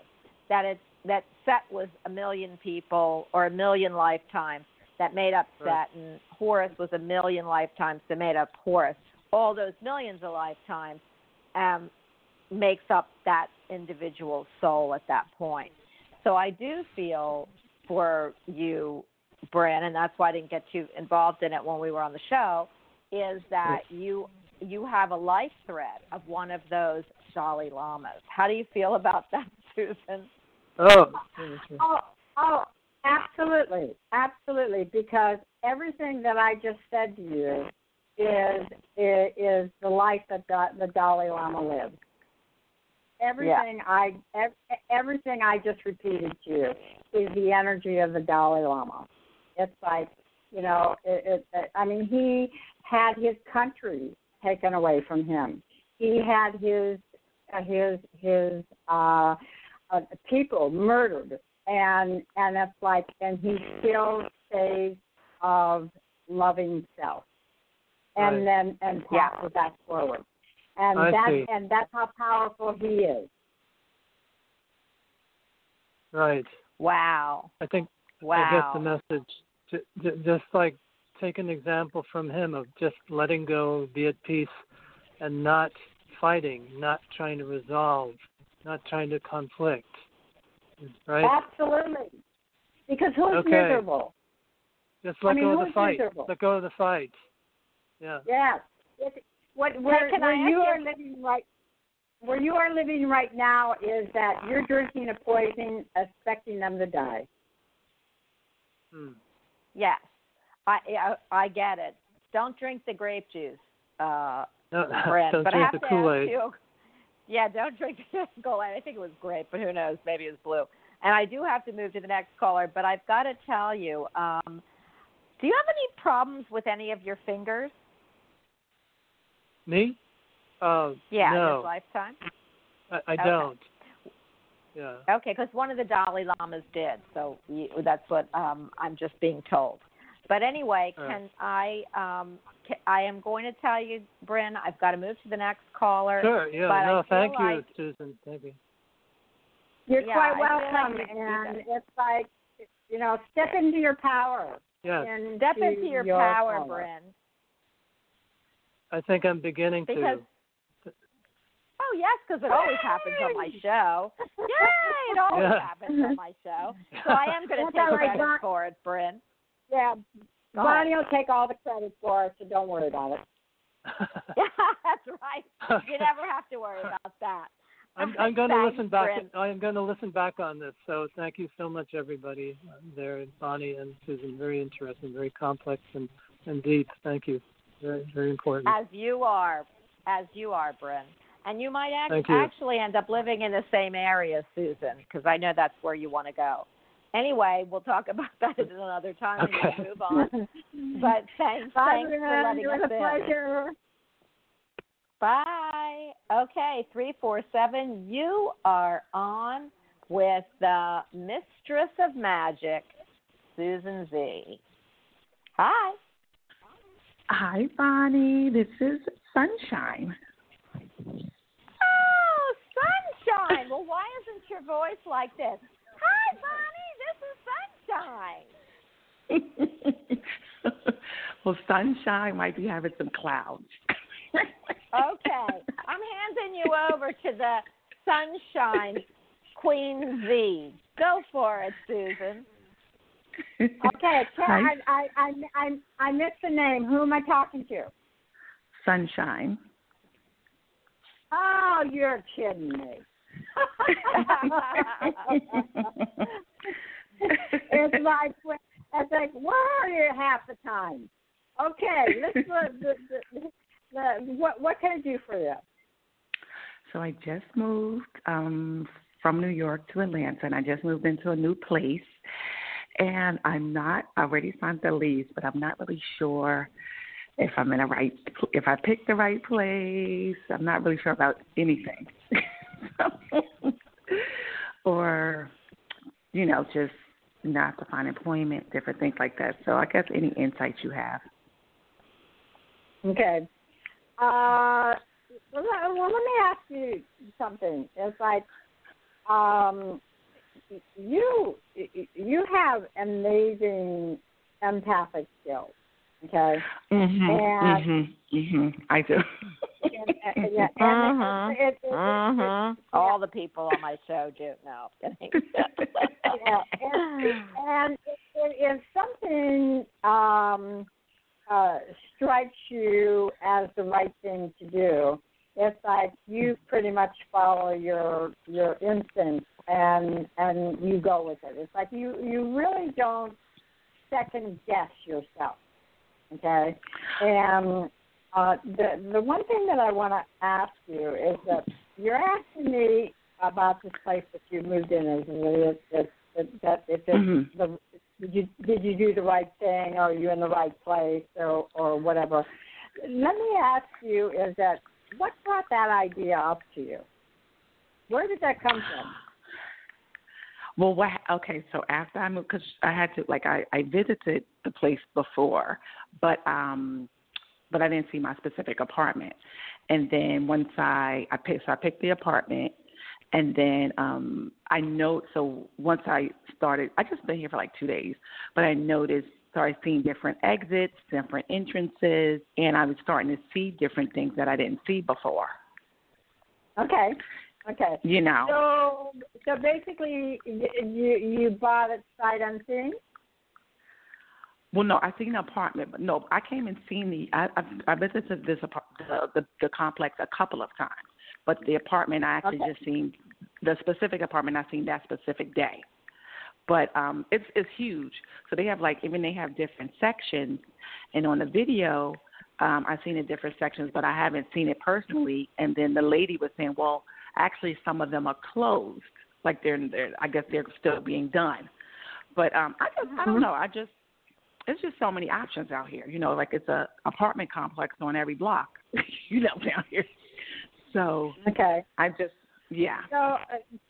that it's, that Seth was a million people or a million lifetimes that made up Seth, right. and Horus was a million lifetimes that made up Horus. all those millions of lifetimes um, makes up that individual soul at that point. So I do feel for you, Bran, and that's why I didn't get you involved in it when we were on the show, is that you you have a life thread of one of those Dalai Lamas. How do you feel about that, Susan? Oh, oh, oh absolutely, absolutely, because everything that I just said to you is is, is the life that da, the Dalai Lama lived. Everything yeah. I ev- everything I just repeated to you is the energy of the Dalai Lama. It's like, you know, it, it, it, I mean, he had his country taken away from him. He had his uh, his his uh, uh, people murdered, and and it's like, and he still stays of loving self, and right. then and passes yeah. that forward. And I that see. and that's how powerful he is. Right. Wow. I think wow. I get the message. Just like take an example from him of just letting go, be at peace, and not fighting, not trying to resolve, not trying to conflict. Right? Absolutely. Because who's okay. miserable? Just let I mean, go of the fight. Miserable? Let go of the fight. Yeah. Yes. It's, What where, where you are living right where you are living right now is that you're drinking a poison, expecting them to die. Hmm. Yes, I, I I get it. Don't drink the grape juice, uh, no, Brent. Don't but drink I have the to Kool-Aid. Ask you, yeah, don't drink the Kool-Aid. I think it was grape, but who knows? Maybe it's blue. And I do have to move to the next caller, but I've got to tell you, um, do you have any problems with any of your fingers? Me? Uh, yeah, no. in his lifetime? I, I okay. don't. Yeah. Okay, because one of the Dalai Lamas did, so you, that's what um, I'm just being told. But anyway, can right. I um, can, I am going to tell you, Bryn, I've got to move to the next caller. Sure, yeah, but no, thank you, like, Susan. Thank you. You're yeah, quite welcome, like and it's like, you know, step into your power. Yeah. Step into your, your power, power. Bryn. I think I'm beginning because, to. Oh, yes, because it always happens on my show. Yay! It always yeah. happens on my show. So I am going to take credit right. for it, Bryn. Yeah. Go Bonnie on. Will take all the credit for it, so don't worry about it. Yeah, that's right. You never have to worry about that. I'm, I'm going to listen back. To, I am going to listen back on this. So thank you so much, everybody there, Bonnie and Susan. Very interesting, very complex, and, and deep. Thank you. Very, very important. As you are, as you are, Bryn. And you might act- you. actually end up living in the same area, Susan, because I know that's where you want to go. Anyway, we'll talk about that at another time okay. and we'll move on. But thanks, Bye, thanks for letting us in. Bye. Okay, three four seven, you are on with the Mistress of Magic, Susan Z. Hi. Hi, Bonnie. This is Sunshine. Oh, Sunshine. Well, why isn't your voice like this? Hi, Bonnie. This is Sunshine. Well, Sunshine might be having some clouds. Okay. I'm handing you over to the Sunshine Queen Z. Go for it, Susan. Okay, I, I, I, I, I missed the name. Who am I talking to? Sunshine. Oh, you're kidding me. It's like, it's like, where are you half the time? Okay, let's look, the, the, the, what, what can I do for you? So I just moved um, from New York to Atlanta, and I just moved into a new place. And I'm not, I already signed the lease, but I'm not really sure if I'm in a right, if I picked the right place. I'm not really sure about anything. Or, you know, just not to find employment, different things like that. So I guess any insights you have. Okay. Uh, well, let me ask you something. It's like, um, You you have amazing empathic skills, Okay. Mm-hmm. And, mm-hmm. Mm-hmm. I do. And, and, and it, it, it, it, uh-huh. it, it, all the people on my show do. No, I'm kidding. Yeah, and, and if something um, uh, strikes you as the right thing to do, it's like you pretty much follow your your instincts and and you go with it. It's like you, you really don't second guess yourself. Okay, and uh, the the one thing that I want to ask you is that you're asking me about this place that you moved in. Is it, it, it, that if it's mm-hmm. the did you, did you do the right thing, or are you in the right place, or or whatever? Let me ask you: is that what brought that idea up to you? Where did that come from? Well, what, okay, so after I moved, because I had to, like, I, I visited the place before, but um, but I didn't see my specific apartment. And then once I, I picked, so I picked the apartment, and then um, I know, so once I started, I just been here for like two days, but I noticed, started seeing different exits, different entrances, and I was starting to see different things that I didn't see before. Okay. Okay. You know. So, so basically, you you bought it sight unseen. Well, no, I seen an apartment, but no, I came and seen the. I I, I visited this the, the the complex a couple of times, but the apartment I actually okay. just seen the specific apartment I seen that specific day. But um, it's it's huge. So they have like even they have different sections, and on the video, um, I've seen the different sections, but I haven't seen it personally. And then the lady was saying, well. Actually, some of them are closed. Like they're, they're, I guess they're still being done. But um, I just, I don't know. I just, it's just so many options out here. You know, like it's a apartment complex on every block. You know, down here. So okay, I just, yeah. So,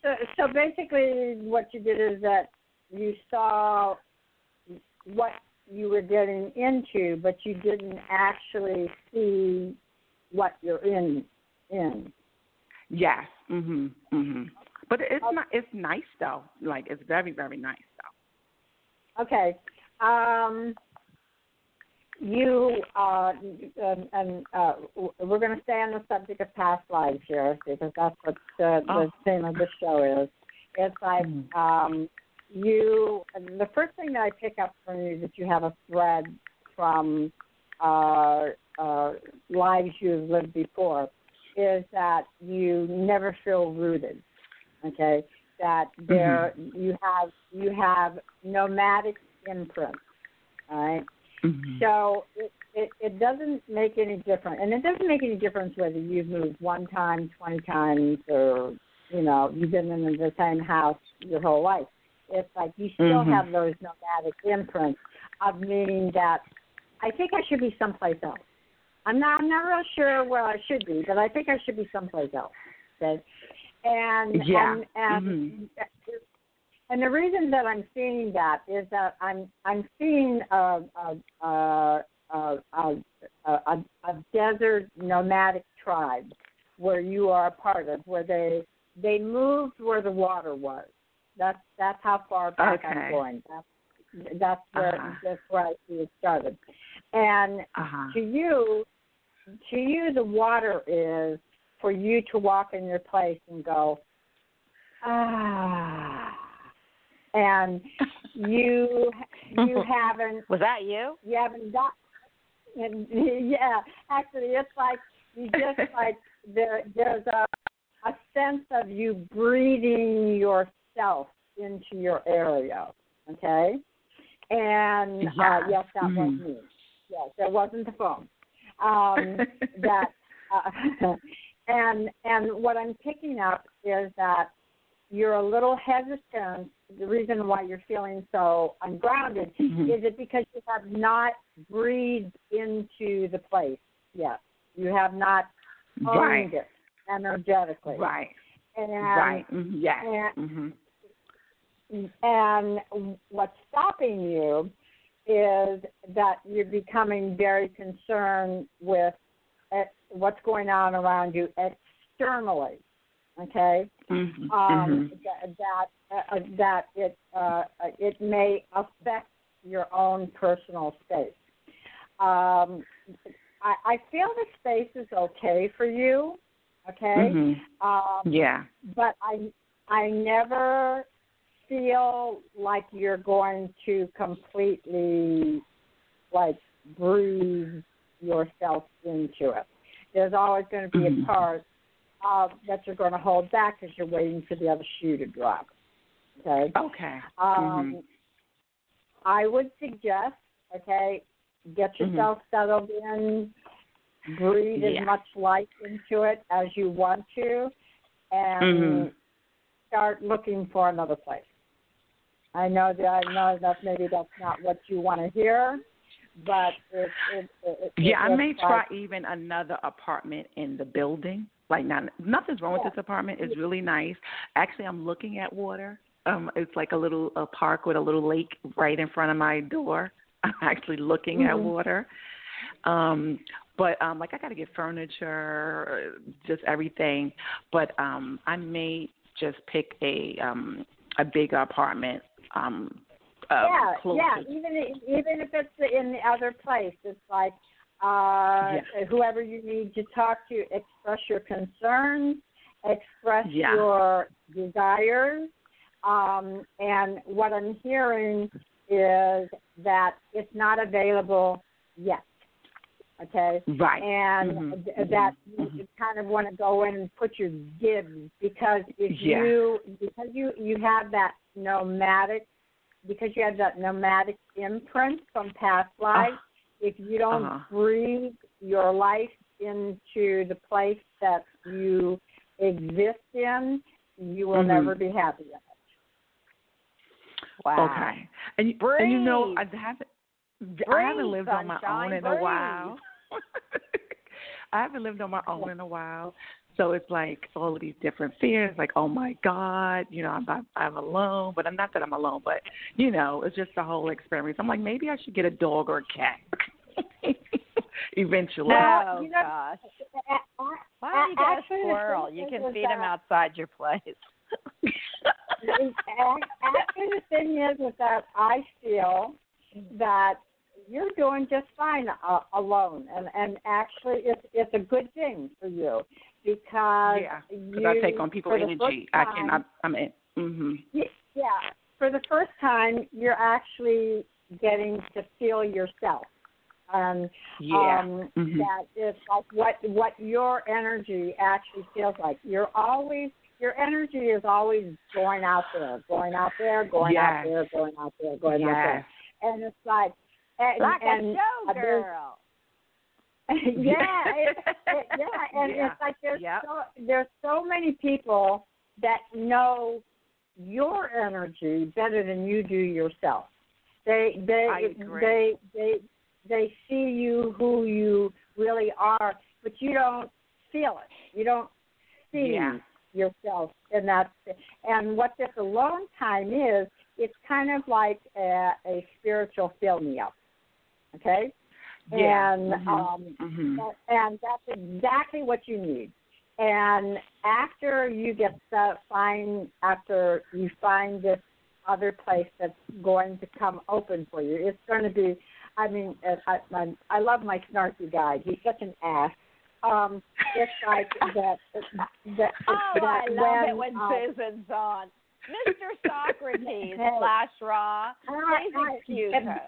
so, so basically, what you did is that you saw what you were getting into, but you didn't actually see what you're in. In. Yes. Mhm. Mhm. But it's not. It's nice though. Like it's very, very nice though. Okay. Um, you uh, and, and uh, we're going to stay on the subject of past lives here because that's what the, the oh. theme of the show is. It's like um, you. The first thing that I pick up from you is that you have a thread from uh, uh, lives you've lived before. Is that you never feel rooted, okay? That there mm-hmm. you have you have nomadic imprints, all right? Mm-hmm. So it, it, it doesn't make any difference, and it doesn't make any difference whether you've moved one time, twenty times, or you know you've been in the same house your whole life. It's like you still mm-hmm. have those nomadic imprints of meaning that I think I should be someplace else. I'm not. I'm not real sure where I should be, but I think I should be someplace else. Okay? And yeah. and and, mm-hmm. and the reason that I'm seeing that is that I'm I'm seeing a a a a, a, a, a desert nomadic tribe where you are a part of, where they they moved where the water was. That's that's how far back okay. I'm going. That's that's where uh-huh. that's where I see it started. And uh-huh. to you. To you, the water is for you to walk in your place and go, ah, and you you haven't. Was that you? You haven't got. And, yeah, actually, it's like you just like there. There's a a sense of you breathing yourself into your area. Okay, and yeah. uh, yes, that mm-hmm. was me. Yes, it wasn't the phone. Um, that uh, and and what I'm picking up is that you're a little hesitant. The reason why you're feeling so ungrounded mm-hmm. is it because you have not breathed into the place yet. You have not owned right. it energetically. Right. And, right. Mm-hmm. Yes. And, mm-hmm. and what's stopping you is that you're becoming very concerned with what's going on around you externally, okay? Mm-hmm. Um, mm-hmm. That uh, that it uh, it may affect your own personal space. um, I, I feel the space is okay for you, okay? Mm-hmm. Um, yeah. But I, I never feel like you're going to completely, like, breathe yourself into it. There's always going to be a part uh, that you're going to hold back because you're waiting for the other shoe to drop. Okay? Okay. Um, mm-hmm. I would suggest, okay, get yourself mm-hmm. settled in, breathe yeah. as much light into it as you want to, and mm-hmm. start looking for another place. I know that I know that maybe that's not what you want to hear, but it, it, it, yeah, it I may like, try even another apartment in the building. Like, not, nothing's wrong yeah. with this apartment. It's really nice. Actually, I'm looking at water. Um, it's like a little a park with a little lake right in front of my door. I'm actually looking mm-hmm. at water. Um, but, um, like, I got to get furniture, just everything. But um, I may just pick a um, a bigger apartment. Um, uh, yeah, closer. yeah. Even, even if it's in the other place, it's like uh, yeah. whoever you need to talk to, express your concerns, express yeah. your desires. Um, and what I'm hearing is that it's not available yet, okay? Right. And mm-hmm. th- that mm-hmm. you kind of want to go in and put your dibs because if yeah. you because you, you have that nomadic because you have that nomadic imprint from past life. Uh, if you don't uh-huh. breathe your life into the place that you exist in, you will mm-hmm. never be happy in it. Wow. Okay. And, and you know, I haven't, I haven't lived on my own in a while. I haven't lived on my own in a while. So it's like all of these different fears, like, oh, my God, you know, I'm, I'm alone. But I'm not that I'm alone, but, you know, it's just the whole experience. I'm like, maybe I should get a dog or a cat eventually. No, oh, you know, gosh. I, I, Why don't you get a squirrel? You can feed them outside your place. Actually, the thing is, is that I feel that you're doing just fine uh, alone, and, and actually, it's it's a good thing for you because yeah, you, I take on people energy. Time, I can, I, I'm in. Mm-hmm. Yeah, for the first time, you're actually getting to feel yourself, and yeah, um, mm-hmm. that it's like what what your energy actually feels like. You're always. Your energy is always going out there, going out there, going yes. out there, going out there, going yes. out there. And it's like... And, like and, a show girl. Yeah. it, it, yeah, and yeah. it's like there's, yep. so, there's so many people that know your energy better than you do yourself. They they I agree. they they they see you who you really are, but you don't feel it. You don't see yeah. yourself, and that's and what this alone time is. It's kind of like a, a spiritual fill me up, okay? Yeah. And mm-hmm. um, mm-hmm. That, and that's exactly what you need. And after you get the find after you find this other place that's going to come open for you, it's going to be. I mean, I, I, I love my snarky guy. He's such an ass. Um, it's like that. that oh, that I love when, it when um, Susan's on. Mister Socrates slash Ra. Please excuse her.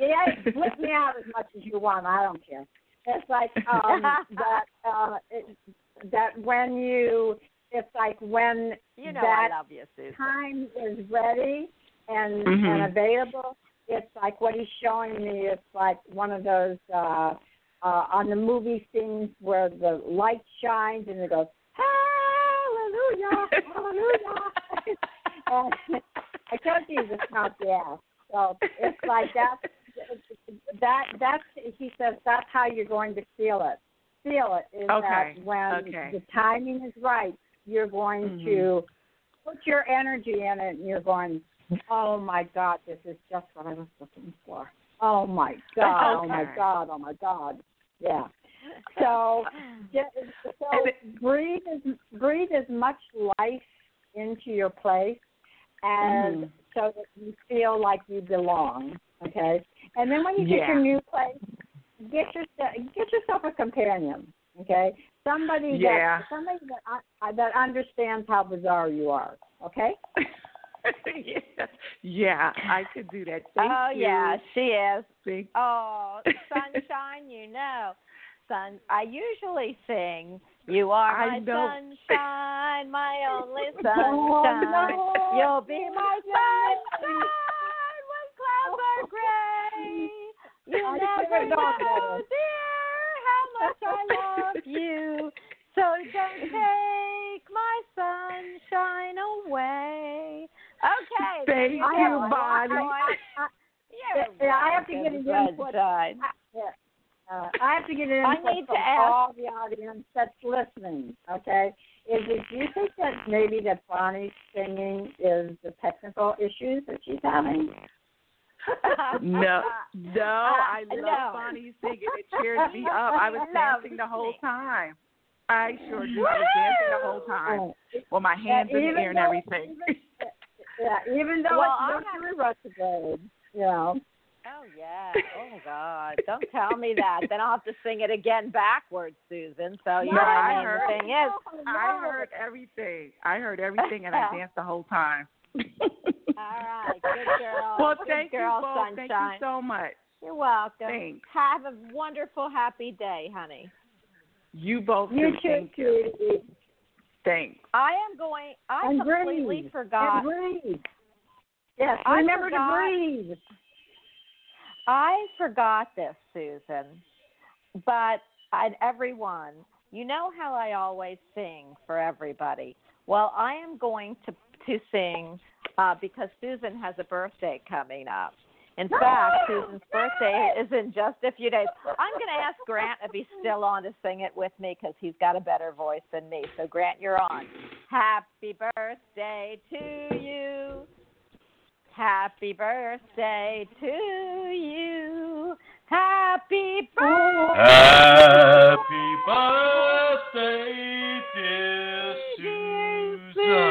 Yeah, flip me out as much as you want. I don't care. It's like um, that. Uh, it, that when you, it's like when you know that I love you, Susan. Time is ready and mm-hmm. and available. It's like what he's showing me. It's like one of those. Uh, Uh, on the movie scenes where the light shines and it goes, hallelujah, hallelujah. And I told you this not the ass. So it's like that's, that, that's, he says, that's how you're going to feel it. Feel it is okay. that when okay. the timing is right, you're going mm-hmm. to put your energy in it and you're going, oh, my God, this is just what I was looking for. Oh, my God, okay. oh, my God, oh, my God. Yeah. So, so breathe, as, breathe as much life into your place and mm. so that you feel like you belong, okay? And then when you get yeah. your new place, get yourself get yourself a companion. Okay, somebody yeah. that somebody that uh, that understands how bizarre you are. Okay. yeah. yeah, I could do that. Thank oh you. yeah, she is. Thank oh, sunshine, you know. Sun. I usually sing. You are I my know. sunshine, my only sunshine. Oh, no. You'll be my sunshine when clouds are gray. You never know, dear, how much I love you. So don't take my sunshine away. Okay. Thank you, Bonnie. Yeah, I have to get a good side. Uh, I have to get an input from all the audience that's listening, okay? Is it, do you think that maybe that Bonnie's singing is the technical issues that she's having? no, no, I love no. Bonnie singing. It cheers me up. I was dancing the whole time. I sure did. I was dancing the whole time with my hands yeah, in the air and everything. Even, yeah, even though well, it's not through today, you know. Oh, yeah. Oh, God. Don't tell me that. Then I'll have to sing it again backwards, Susan. So, you no, know what I mean? Heard, the thing is, oh, no. I heard everything. I heard everything, and I danced the whole time. All right. Good girl. Well, Good thank girl, you both. Sunshine. Thank you so much. You're welcome. Thanks. Have a wonderful, happy day, honey. You both. You too, cutie. Thanks. I am going. I and completely breathe. forgot. And breathe. Yes, I remember forgot. to breathe. I forgot this, Susan, but I'd, everyone, you know how I always sing for everybody. Well, I am going to to sing uh, because Susan has a birthday coming up. In no! fact, Susan's birthday is in just a few days. I'm going to ask Grant if he's still on to sing it with me because he's got a better voice than me. So, Grant, you're on. Happy birthday to you. Happy birthday to you. Happy birthday. Happy birthday, dear Susie.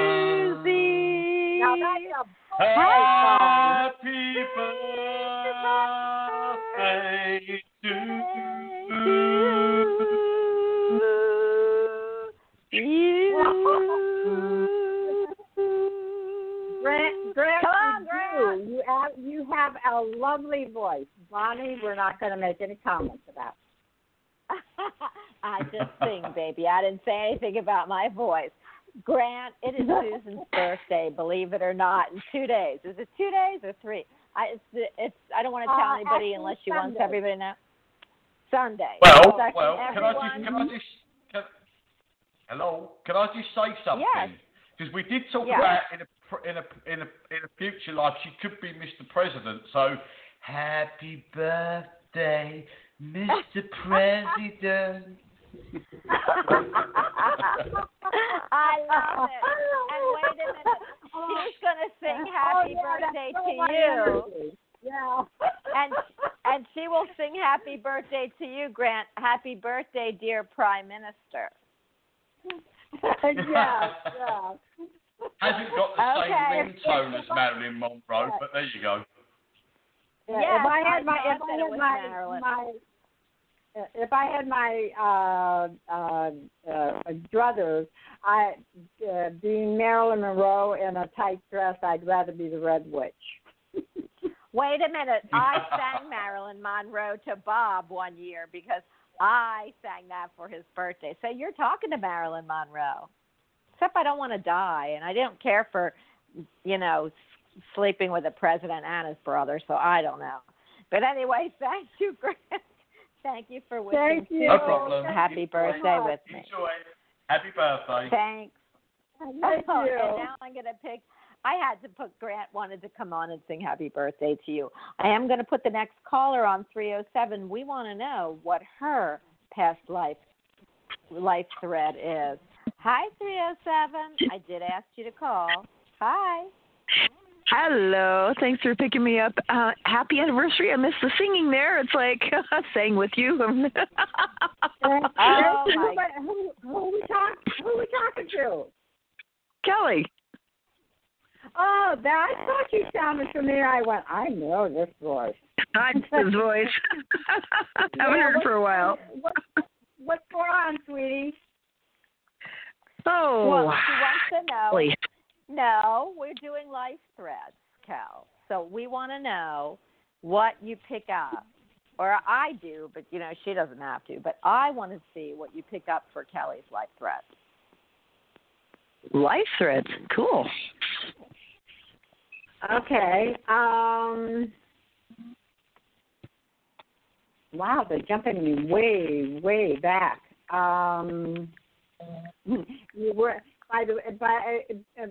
Happy birthday to you. You. Grant, Grant. You have, you have a lovely voice. Bonnie, we're not going to make any comments about it. I just sing, baby. I didn't say anything about my voice. Grant, it is Susan's birthday, believe it or not, in two days. Is it two days or three? I, it's, it's, I don't want to tell uh, anybody unless she Sunday. wants everybody to know. Sunday. Well, so well can, I just, can I just... Can, hello? Can I just say something? Yes. Because we did talk yeah. about in a in a in a in a future life she could be Mister President. So happy birthday, Mister President. I love it. And wait a minute, she's gonna sing happy oh, yeah, birthday so to you. Yeah. and and she will sing happy birthday to you, Grant. Happy birthday, dear Prime Minister. yeah, yeah. Hasn't got the okay. same ringtone as Marilyn Monroe, but there you go. Yeah, yeah, if I had I my, if I had my, my, if I had my uh, uh, uh, druthers, I uh, being Marilyn Monroe in a tight dress, I'd rather be the Red Witch. Wait a minute, I sang Marilyn Monroe to Bob one year because I sang that for his birthday. So you're talking to Marilyn Monroe. Except I don't want to die, and I don't care for, you know, sleeping with the president and his brother, so I don't know. But anyway, thank you, Grant. Thank you for wishing you. No problem. Happy Enjoy. birthday with me. Enjoy. Happy birthday. Thanks. Thank oh, you. And now I'm going to pick. I had to put Grant wanted to come on and sing happy birthday to you. I am going to put the next caller on three oh seven. We want to know what her past life life thread is. Hi, three oh seven. I did ask you to call. Hi. Hello. Thanks for picking me up. Uh, happy anniversary. I missed the singing there. It's like I sang with you. oh, my. Who, who, who, we talk, who we talking to? Kelly. Oh, that, I thought you sounded familiar. I went, I know this voice. I liked his voice. I haven't yeah, heard what, for a while. What, what's going on, sweetie? Oh, well, she wants to know. Please. No, we're doing life threads, Cal. So we want to know what you pick up. Or I do, but, you know, she doesn't have to. But I want to see what you pick up for Kelly's life threads. Life threads? Cool. Okay. Um, wow, they're jumping me way, way back. Um, you were by the by,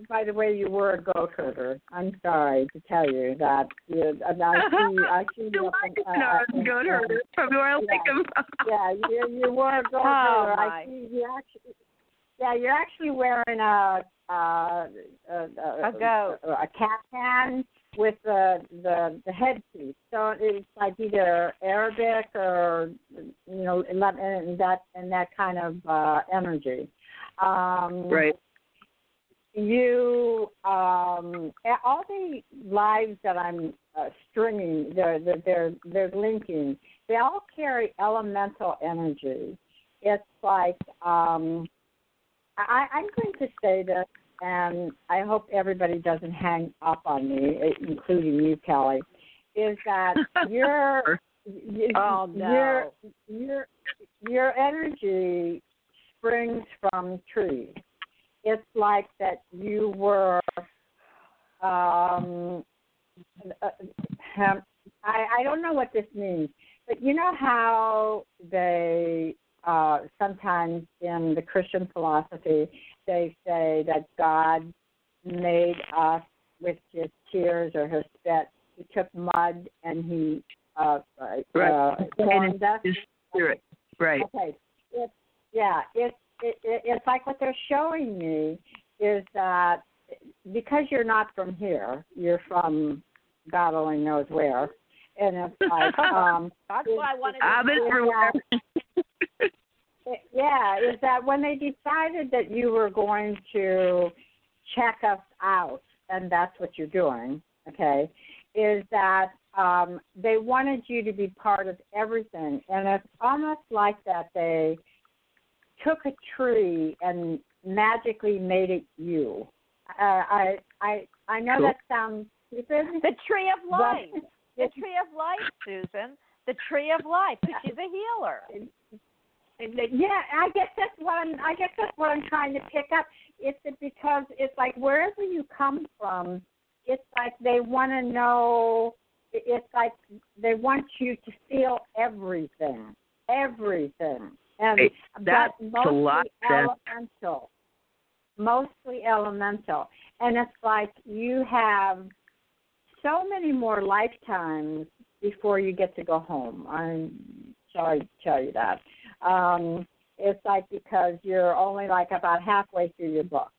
by the way, you were a go-getter. I'm sorry to tell you that. You, I see, I see you. I was a go-getter from where I pick them up. Yeah, you, you were a go-getter. Oh, I see you actually. Yeah, you're actually wearing a a, a, a, goat. a, a caftan with the, the the headpiece. So it's like either Arabic or, you know, in that in that kind of uh, energy. Um, right. You um, all the lives that I'm uh, stringing, they're they're they're linking. They all carry elemental energy. It's like. Um, I, I'm going to say this, and I hope everybody doesn't hang up on me, including you, Kelly, is that your oh, no. your your your energy springs from trees. It's like that you were. Um, I I don't know what this means, but you know how they. Uh, sometimes in the Christian philosophy, they say that God made us with his tears or his spit. He took mud and he uh, right. uh, formed us. His spirit. Right. Okay. It's, yeah. It's it, it, it's like what they're showing me is that because you're not from here, you're from God only knows where, and it's like um, that's why I wanted. I've been everywhere. Yeah, is that when they decided that you were going to check us out, and that's what you're doing, okay, is that um, they wanted you to be part of everything. And it's almost like that they took a tree and magically made it you. Uh, I I I know cool. that sounds stupid. The tree of life. The tree of life, Susan. The tree of life. She's a healer. Yeah, I guess that's what I'm. I guess that's what I'm trying to pick up. It's because it's like wherever you come from, it's like they want to know. It's like they want you to feel everything, everything, and it, that's but mostly a lot, elemental, that. mostly elemental, and it's like you have so many more lifetimes before you get to go home. I'm sorry to tell you that. Um, it's like because you're only like about halfway through your book,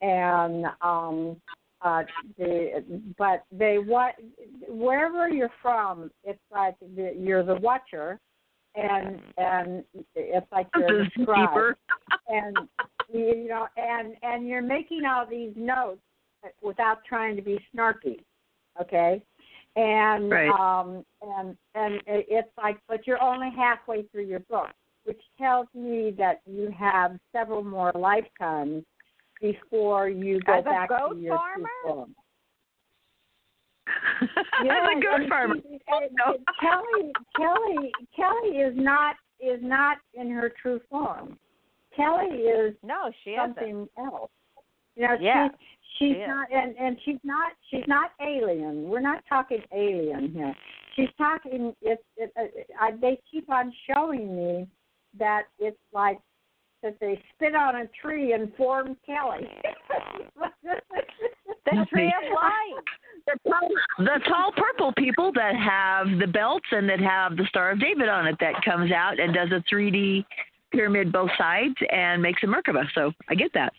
and um, uh, the but they what wherever you're from, it's like the, you're the watcher, and and it's like you're the scribe, and you know, and and you're making all these notes without trying to be snarky, okay. And right. um, and and it's like, but you're only halfway through your book, which tells me that you have several more lifetimes before you go As back a goat to your farmer. Yes, As a goat farmer. She, and, no. and Kelly, Kelly, Kelly is not is not in her true form. Kelly is no, she something isn't. else. You know, yeah. She, She's yeah. not, and, and she's not. She's not alien. We're not talking alien here. She's talking. It's. It, it, I, they keep on showing me that it's like that they spit on a tree and formed Kelly. The tree of life. The tall purple people that have the belts and that have the Star of David on it that comes out and does a three D pyramid both sides and makes a Merkaba. So I get that.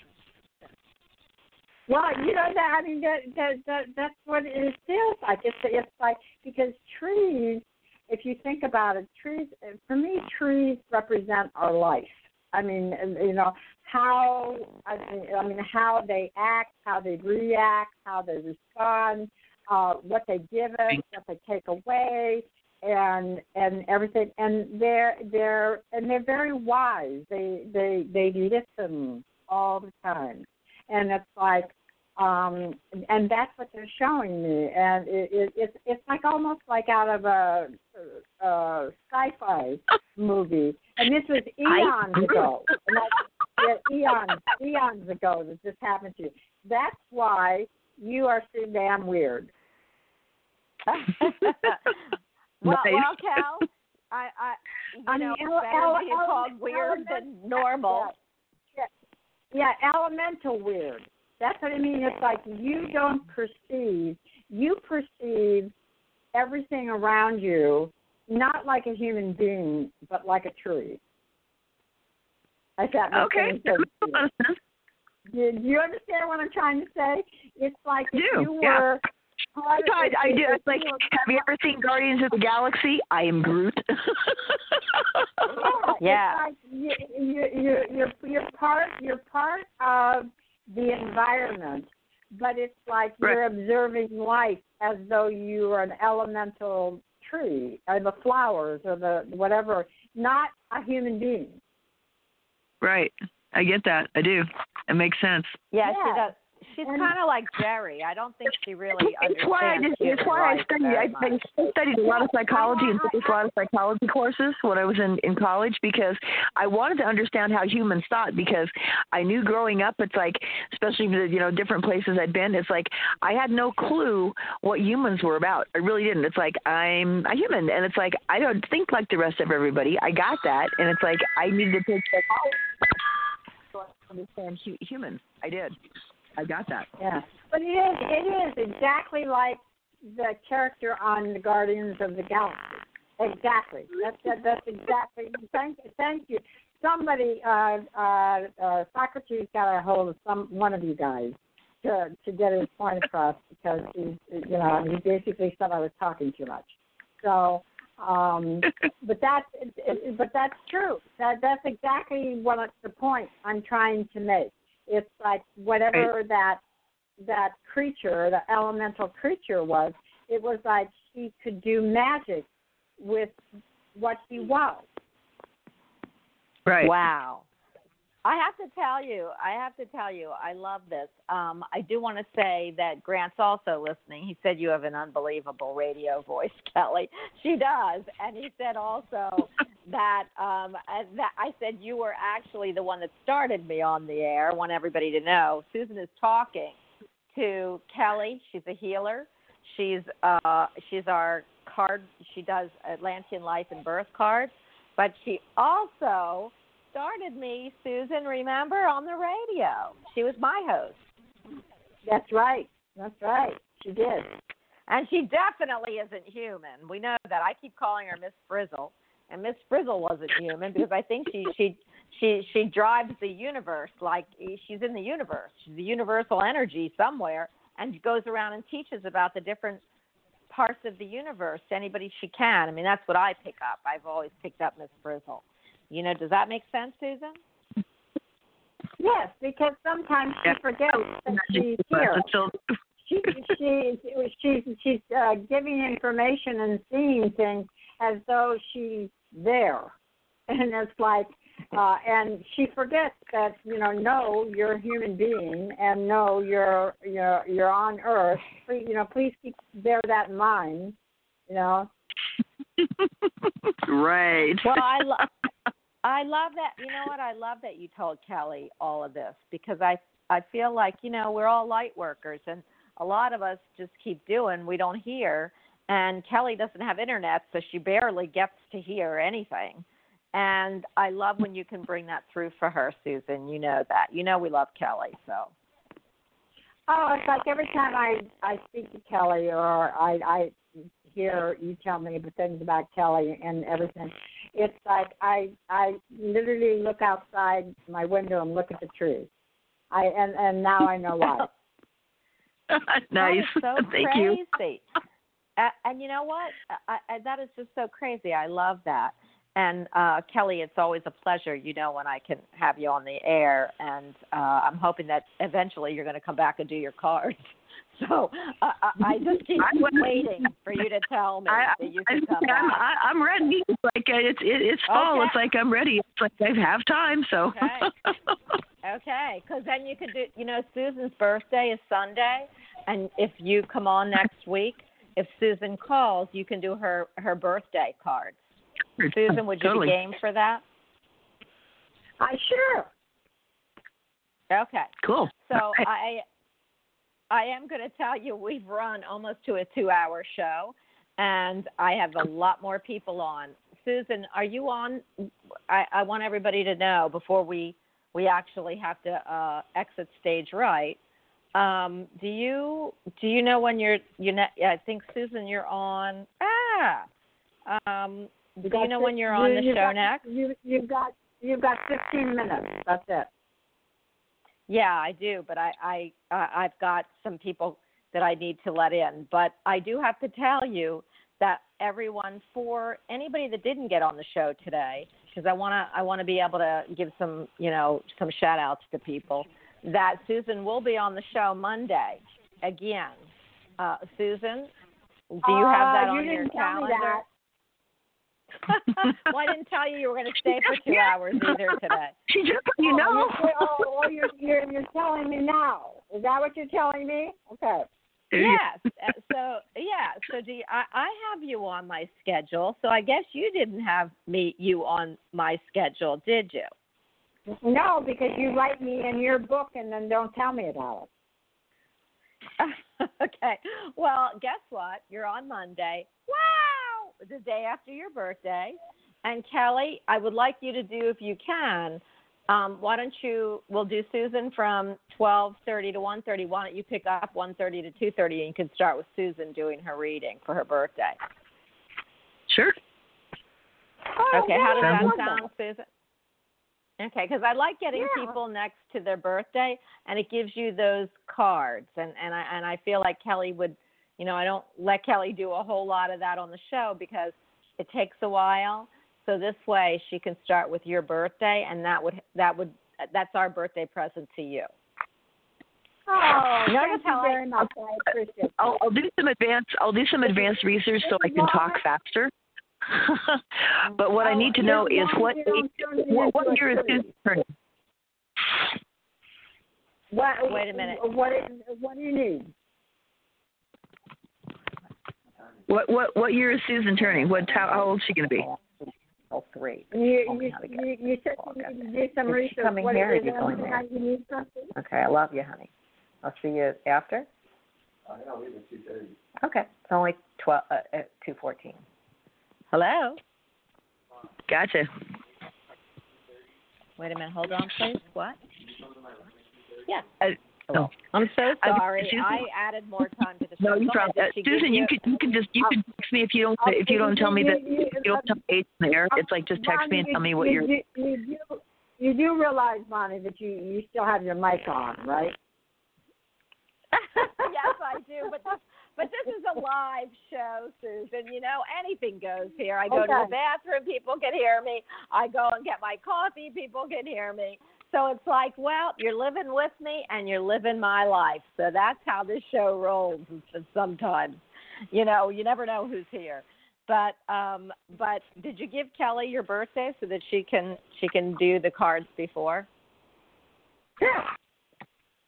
Well, you know that I mean that, that that that's what it feels like. It's it's like because trees, if you think about it, trees for me, trees represent our life. I mean, you know how I mean, I mean how they act, how they react, how they respond, uh, what they give us, what they take away, and and everything. And they're they're and they're very wise. They they they listen all the time, and it's like. Um, and that's what they're showing me, and it, it, it's it's like almost like out of a, a sci-fi movie. And this was eons ago, and that's, yeah, eons eons ago that this happened to you. That's why you are so damn weird. well, well, Cal, I, I you I know mean, better ele- be ele- called ele- weird than normal. Yeah, yeah. yeah elemental weird. That's what I mean. It's like you don't perceive. You perceive everything around you not like a human being, but like a tree. If that makes okay. sense. Do you understand what I'm trying to say? It's like if do. you were. Yeah. I, I do. It's like, have you ever seen Guardians of the Galaxy? I am Groot. yeah. yeah. It's like you, you, you, you're, you're part. You're part of. the environment, but it's like right. you're observing life as though you are an elemental tree or the flowers or the whatever, not a human being. Right. I get that. I do. It makes sense. Yeah, yeah. she does. She's kind of like Jerry. I don't think she really it's understands. Why I just, it's why I studied. I, I studied a lot of psychology and took a lot of psychology courses when I was in, in college because I wanted to understand how humans thought because I knew growing up it's like, especially the you know different places I'd been, it's like I had no clue what humans were about. I really didn't. It's like I'm a human, and it's like I don't think like the rest of everybody. I got that, and it's like I needed to take psychology so I understand hu- humans. I did. I got that. Yeah, but it is it is exactly like the character on the Guardians of the Galaxy. Exactly. That's that, that's exactly. Thank you. Thank you. Somebody, uh, uh, uh, Socrates got a hold of some one of you guys to to get his point across because he you know he basically said I was talking too much. So, um, but that's but that's true. That that's exactly what the point I'm trying to make. It's like whatever that that creature, the elemental creature was, it was like he could do magic with what he was. Right. Wow. I have to tell you, I have to tell you, I love this. Um, I do want to say that Grant's also listening. He said you have an unbelievable radio voice, Kelly. She does. And he said also that, um, that I said you were actually the one that started me on the air. I want everybody to know. Susan is talking to Kelly. She's a healer. She's uh, she's our card. She does Atlantean life and birth cards. But she also... started me, Susan, remember, on the radio. She was my host. That's right. That's right. She did. And she definitely isn't human. We know that. I keep calling her Miss Frizzle, and Miss Frizzle wasn't human because I think she she she she drives the universe like she's in the universe. She's a universal energy somewhere, and she goes around and teaches about the different parts of the universe to anybody she can. I mean, that's what I pick up. I've always picked up Miss Frizzle. You know, does that make sense, Susan? Yes, because sometimes she forgets that she's here. She, she, she, she's uh, giving information and seeing things as though she's there. And it's like, uh, and she forgets that, you know, no, you're a human being and no, you're you're, you're on Earth. Please, you know, please keep bear that in mind, you know. Right. Well, I love... I love that. You know what? I love that you told Kelly all of this because I, I feel like, you know, we're all light workers and a lot of us just keep doing, we don't hear. And Kelly doesn't have internet, so she barely gets to hear anything. And I love when you can bring that through for her, Susan. You know that. You know we love Kelly, so. Oh, it's like every time I, I speak to Kelly or I, I hear you tell me the things about Kelly and everything, it's like I I literally look outside my window and look at the trees. I and, and now I know why. Nice. That is so Thank crazy. You. Uh, and you know what? I, I, that is just so crazy. I love that. And uh, Kelly, it's always a pleasure, you know, when I can have you on the air. And uh, I'm hoping that eventually you're going to come back and do your cards So uh, I just keep waiting for you to tell me I, that you can come I'm, I, I'm ready. It's like it's it, it's fall. Okay. It's like I'm ready. It's like I have time. So okay, okay. Because then you could do. You know, Susan's birthday is Sunday, and if you come on next week, if Susan calls, you can do her, her birthday card. Susan, would you totally. be game for that? I sure. Okay. Cool. So right. I. I am going to tell you we've run almost to a two-hour show, and I have a lot more people on. Susan, are you on? I, I want everybody to know before we, we actually have to uh, exit stage right. Um, do you do you know when you're you ne- I think Susan, you're on. Ah, um, do you know when you're on the show next? You you've got you've got fifteen minutes. That's it. Yeah, I do, but I, I, I've got some people that I need to let in. But I do have to tell you that everyone, for anybody that didn't get on the show today, because I want to I want to be able to give some, you know, some shout-outs to people, that Susan will be on the show Monday again. Uh, Susan, do you uh, have that on you your didn't calendar? Tell me that. Well, I didn't tell you you were going to stay for two hours either today. She just, you oh, know. You're, oh, oh you're, you're, you're telling me now. Is that what you're telling me? Okay. Yes. So, yeah. So, do you, I, I have you on my schedule. So, I guess you didn't have me you on my schedule, did you? No, because you write me in your book and then don't tell me about it. Okay. Well, guess what? You're on Monday. Wow. The day after your birthday. And Kelly, I would like you to do, if you can, um, why don't you, we'll do Susan from twelve thirty to one thirty. Why don't you pick up one thirty to two thirty, and you can start with Susan doing her reading for her birthday. Sure. Oh, okay, yeah, how does that wonderful. sound, Susan? Okay, because I like getting yeah. people next to their birthday, and it gives you those cards. And, and, I, and I feel like Kelly would, you know, I don't let Kelly do a whole lot of that on the show because it takes a while. So this way she can start with your birthday, and that would that would that's our birthday present to you. Oh, thank you very I, much. I appreciate it. I'll, I'll do some advanced I'll do some advanced research so I can talk faster. But what oh, I need to know is what what, what year is Susan's turn? What, Wait a minute. What what do you need? What what what year is Susan turning? What how, how old is she going to be? Oh, three. You oh, you you, you said oh, okay. you do some is research. Coming what here, is you going there? You need something? Okay, I love you, honey. I'll see you after. I think I'll leave at two thirty. Okay, it's only twelve uh, at two fourteen. Hello. Gotcha. Wait a minute. Hold on, please. What? Yeah. Uh, Oh. I'm so sorry. I, Susan, I added more time to the show. No, you probably, uh, Susan, you, you could you could just you could text me if you don't if you don't tell me that you don't tell me it's there. It's like just text me and tell me what you're. You, you, do, you do realize, Bonnie, that you, you still have your mic on, right? Yes, I do. But this, but this is a live show, Susan. You know, anything goes here. I go okay. to the bathroom, people can hear me. I go and get my coffee, people can hear me. So it's like, well, you're living with me and you're living my life. So that's how this show rolls sometimes. You know, you never know who's here. But um, but did you give Kelly your birthday so that she can she can do the cards before? Yeah.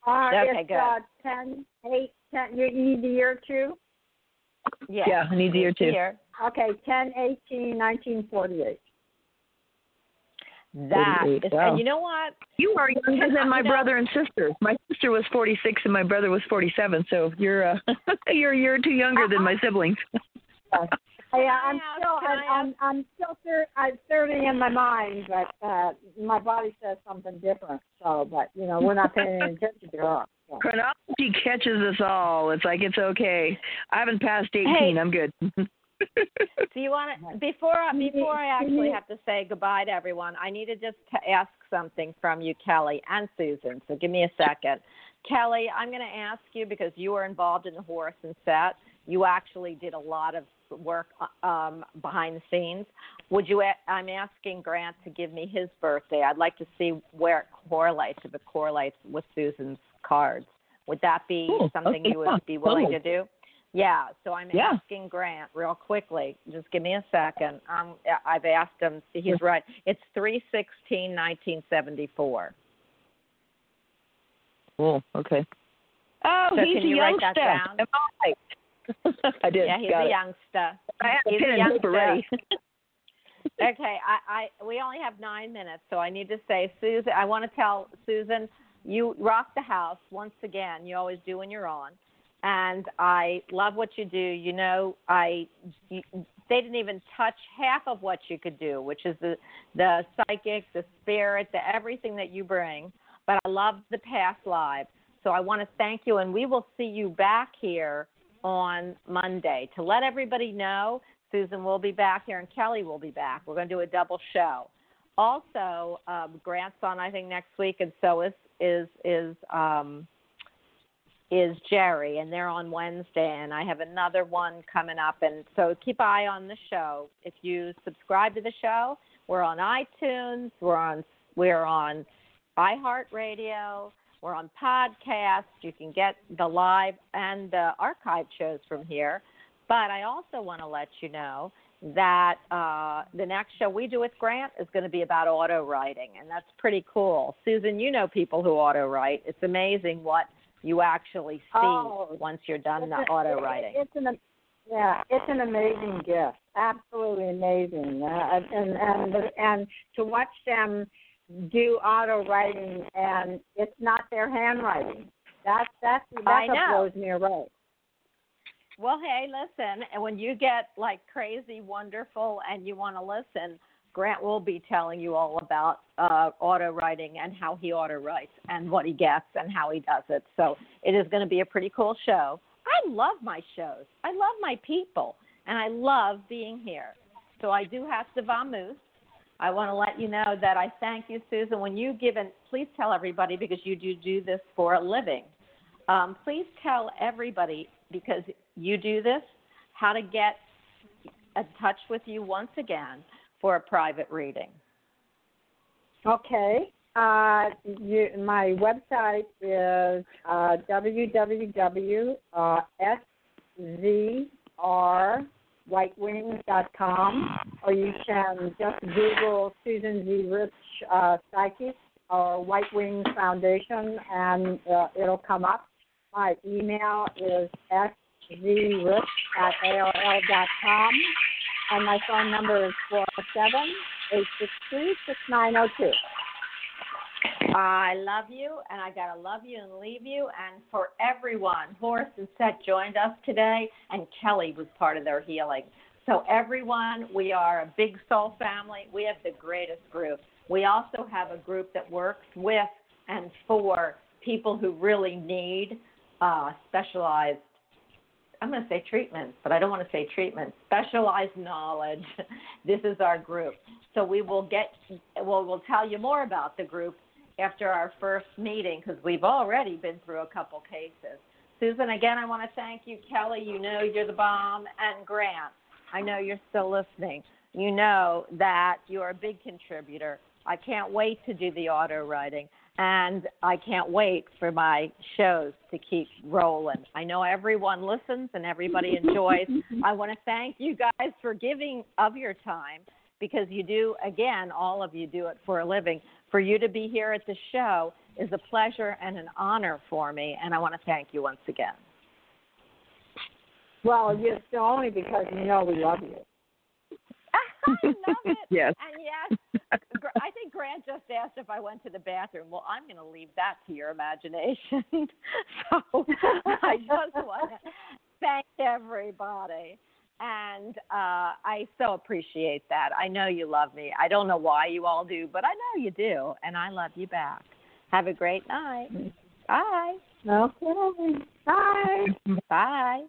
Uh, okay, good. Uh, ten, eight, ten, you need the year too? Yeah. Yeah, I need the year too. Okay, ten, eighteen, nineteen forty-eight. That is, wow. And you know what? You are younger than my brother and sister. My sister was forty-six and my brother was forty-seven. So you're uh, you're a year or two younger uh-huh. than my siblings. Yeah, I'm still I'm, I'm still I'm thirty in my mind, but uh, my body says something different. So, but you know, we're not paying any attention to her. So. Chronology catches us all. It's like it's okay. I haven't passed eighteen. Hey. I'm good. Do you want to before before I actually have to say goodbye to everyone? I need to just t- ask something from you, Kelly and Susan. So give me a second, Kelly. I'm going to ask you because you were involved in the Horus and Seth. You actually did a lot of work um, behind the scenes. Would you? A- I'm asking Grant to give me his birthday. I'd like to see where it correlates. If it correlates with Susan's cards, Would that be cool. something okay, you would yeah, be willing totally. to do? Yeah. So I'm yeah. asking Grant real quickly. Just give me a second. Um, I've asked him. He's right. It's three sixteen nineteen seventy-four. Cool. Okay. Oh, so he's can a you youngster. Write that down? Am I right? I did. Yeah, he's Got a it. youngster. I have he's a youngster. Ready. Okay. I, I we only have nine minutes, so I need to say, Susan. I want to tell Susan, you rock the house once again. You always do when you're on. And I love what you do. You know, I you, they didn't even touch half of what you could do, which is the the psychic, the spirit, the everything that you bring. But I love the past live. So I want to thank you, and we will see you back here on Monday. To let everybody know, Susan will be back here, and Kelly will be back. We're going to do a double show. Also, um, Grant's on, I think, next week, and so is is is. Um, is Jerry, and they're on Wednesday, and I have another one coming up. And so keep an eye on the show. If you subscribe to the show, we're on iTunes, we're on we're on iHeartRadio, we're on podcasts. You can get the live and the archive shows from here. But I also want to let you know that uh, the next show we do with Grant is going to be about auto writing, and that's pretty cool. Susan, you know people who auto write. It's amazing what you actually see oh, once you're done the an, auto writing. It's an yeah, it's an amazing gift, absolutely amazing. Uh, and and and to watch them do auto writing, and it's not their handwriting. That's that's that's what blows me away. Well, hey, listen, and when you get like crazy, wonderful, and you want to listen, Grant will be telling you all about uh, auto writing and how he auto writes and what he gets and how he does it. So it is going to be a pretty cool show. I love my shows. I love my people, and I love being here. So I do have to vamoose. I want to let you know that I thank you, Susan. When you give, and please tell everybody, because you do do this for a living. Um, please tell everybody, because you do this, how to get in touch with you once again for a private reading. Okay. Uh, you, my website is uh, w w w dot s z r white wings dot com, or you can just Google Susan Z. Rich uh, Psychic or White Wings Foundation, and uh, it'll come up. My email is s z rich at a o l dot com. And my phone number is four oh seven, eight six three, six nine oh two. I love you, and I got to love you and leave you. And for everyone, Horus and Seth joined us today, and Kelly was part of their healing. So everyone, we are a big soul family. We have the greatest group. We also have a group that works with and for people who really need uh, specialized, I'm going to say treatments, but I don't want to say treatments. Specialized knowledge. This is our group. So we will get, well, we'll tell you more about the group after our first meeting, because we've already been through a couple cases. Susan, again, I want to thank you. Kelly, you know you're the bomb. And Grant, I know you're still listening. You know that you're a big contributor. I can't wait to do the auto writing. And I can't wait for my shows to keep rolling. I know everyone listens and everybody enjoys. I want to thank you guys for giving of your time, because you do, again, all of you do it for a living. For you to be here at the show is a pleasure and an honor for me, and I want to thank you once again. Well, it's only because you know we love you. I love it. Yes. And yes, I think Grant just asked if I went to the bathroom. Well, I'm going to leave that to your imagination. So I just want to thank everybody. And uh, I so appreciate that. I know you love me. I don't know why you all do, but I know you do. And I love you back. Have a great night. Bye. Okay. Bye. Bye.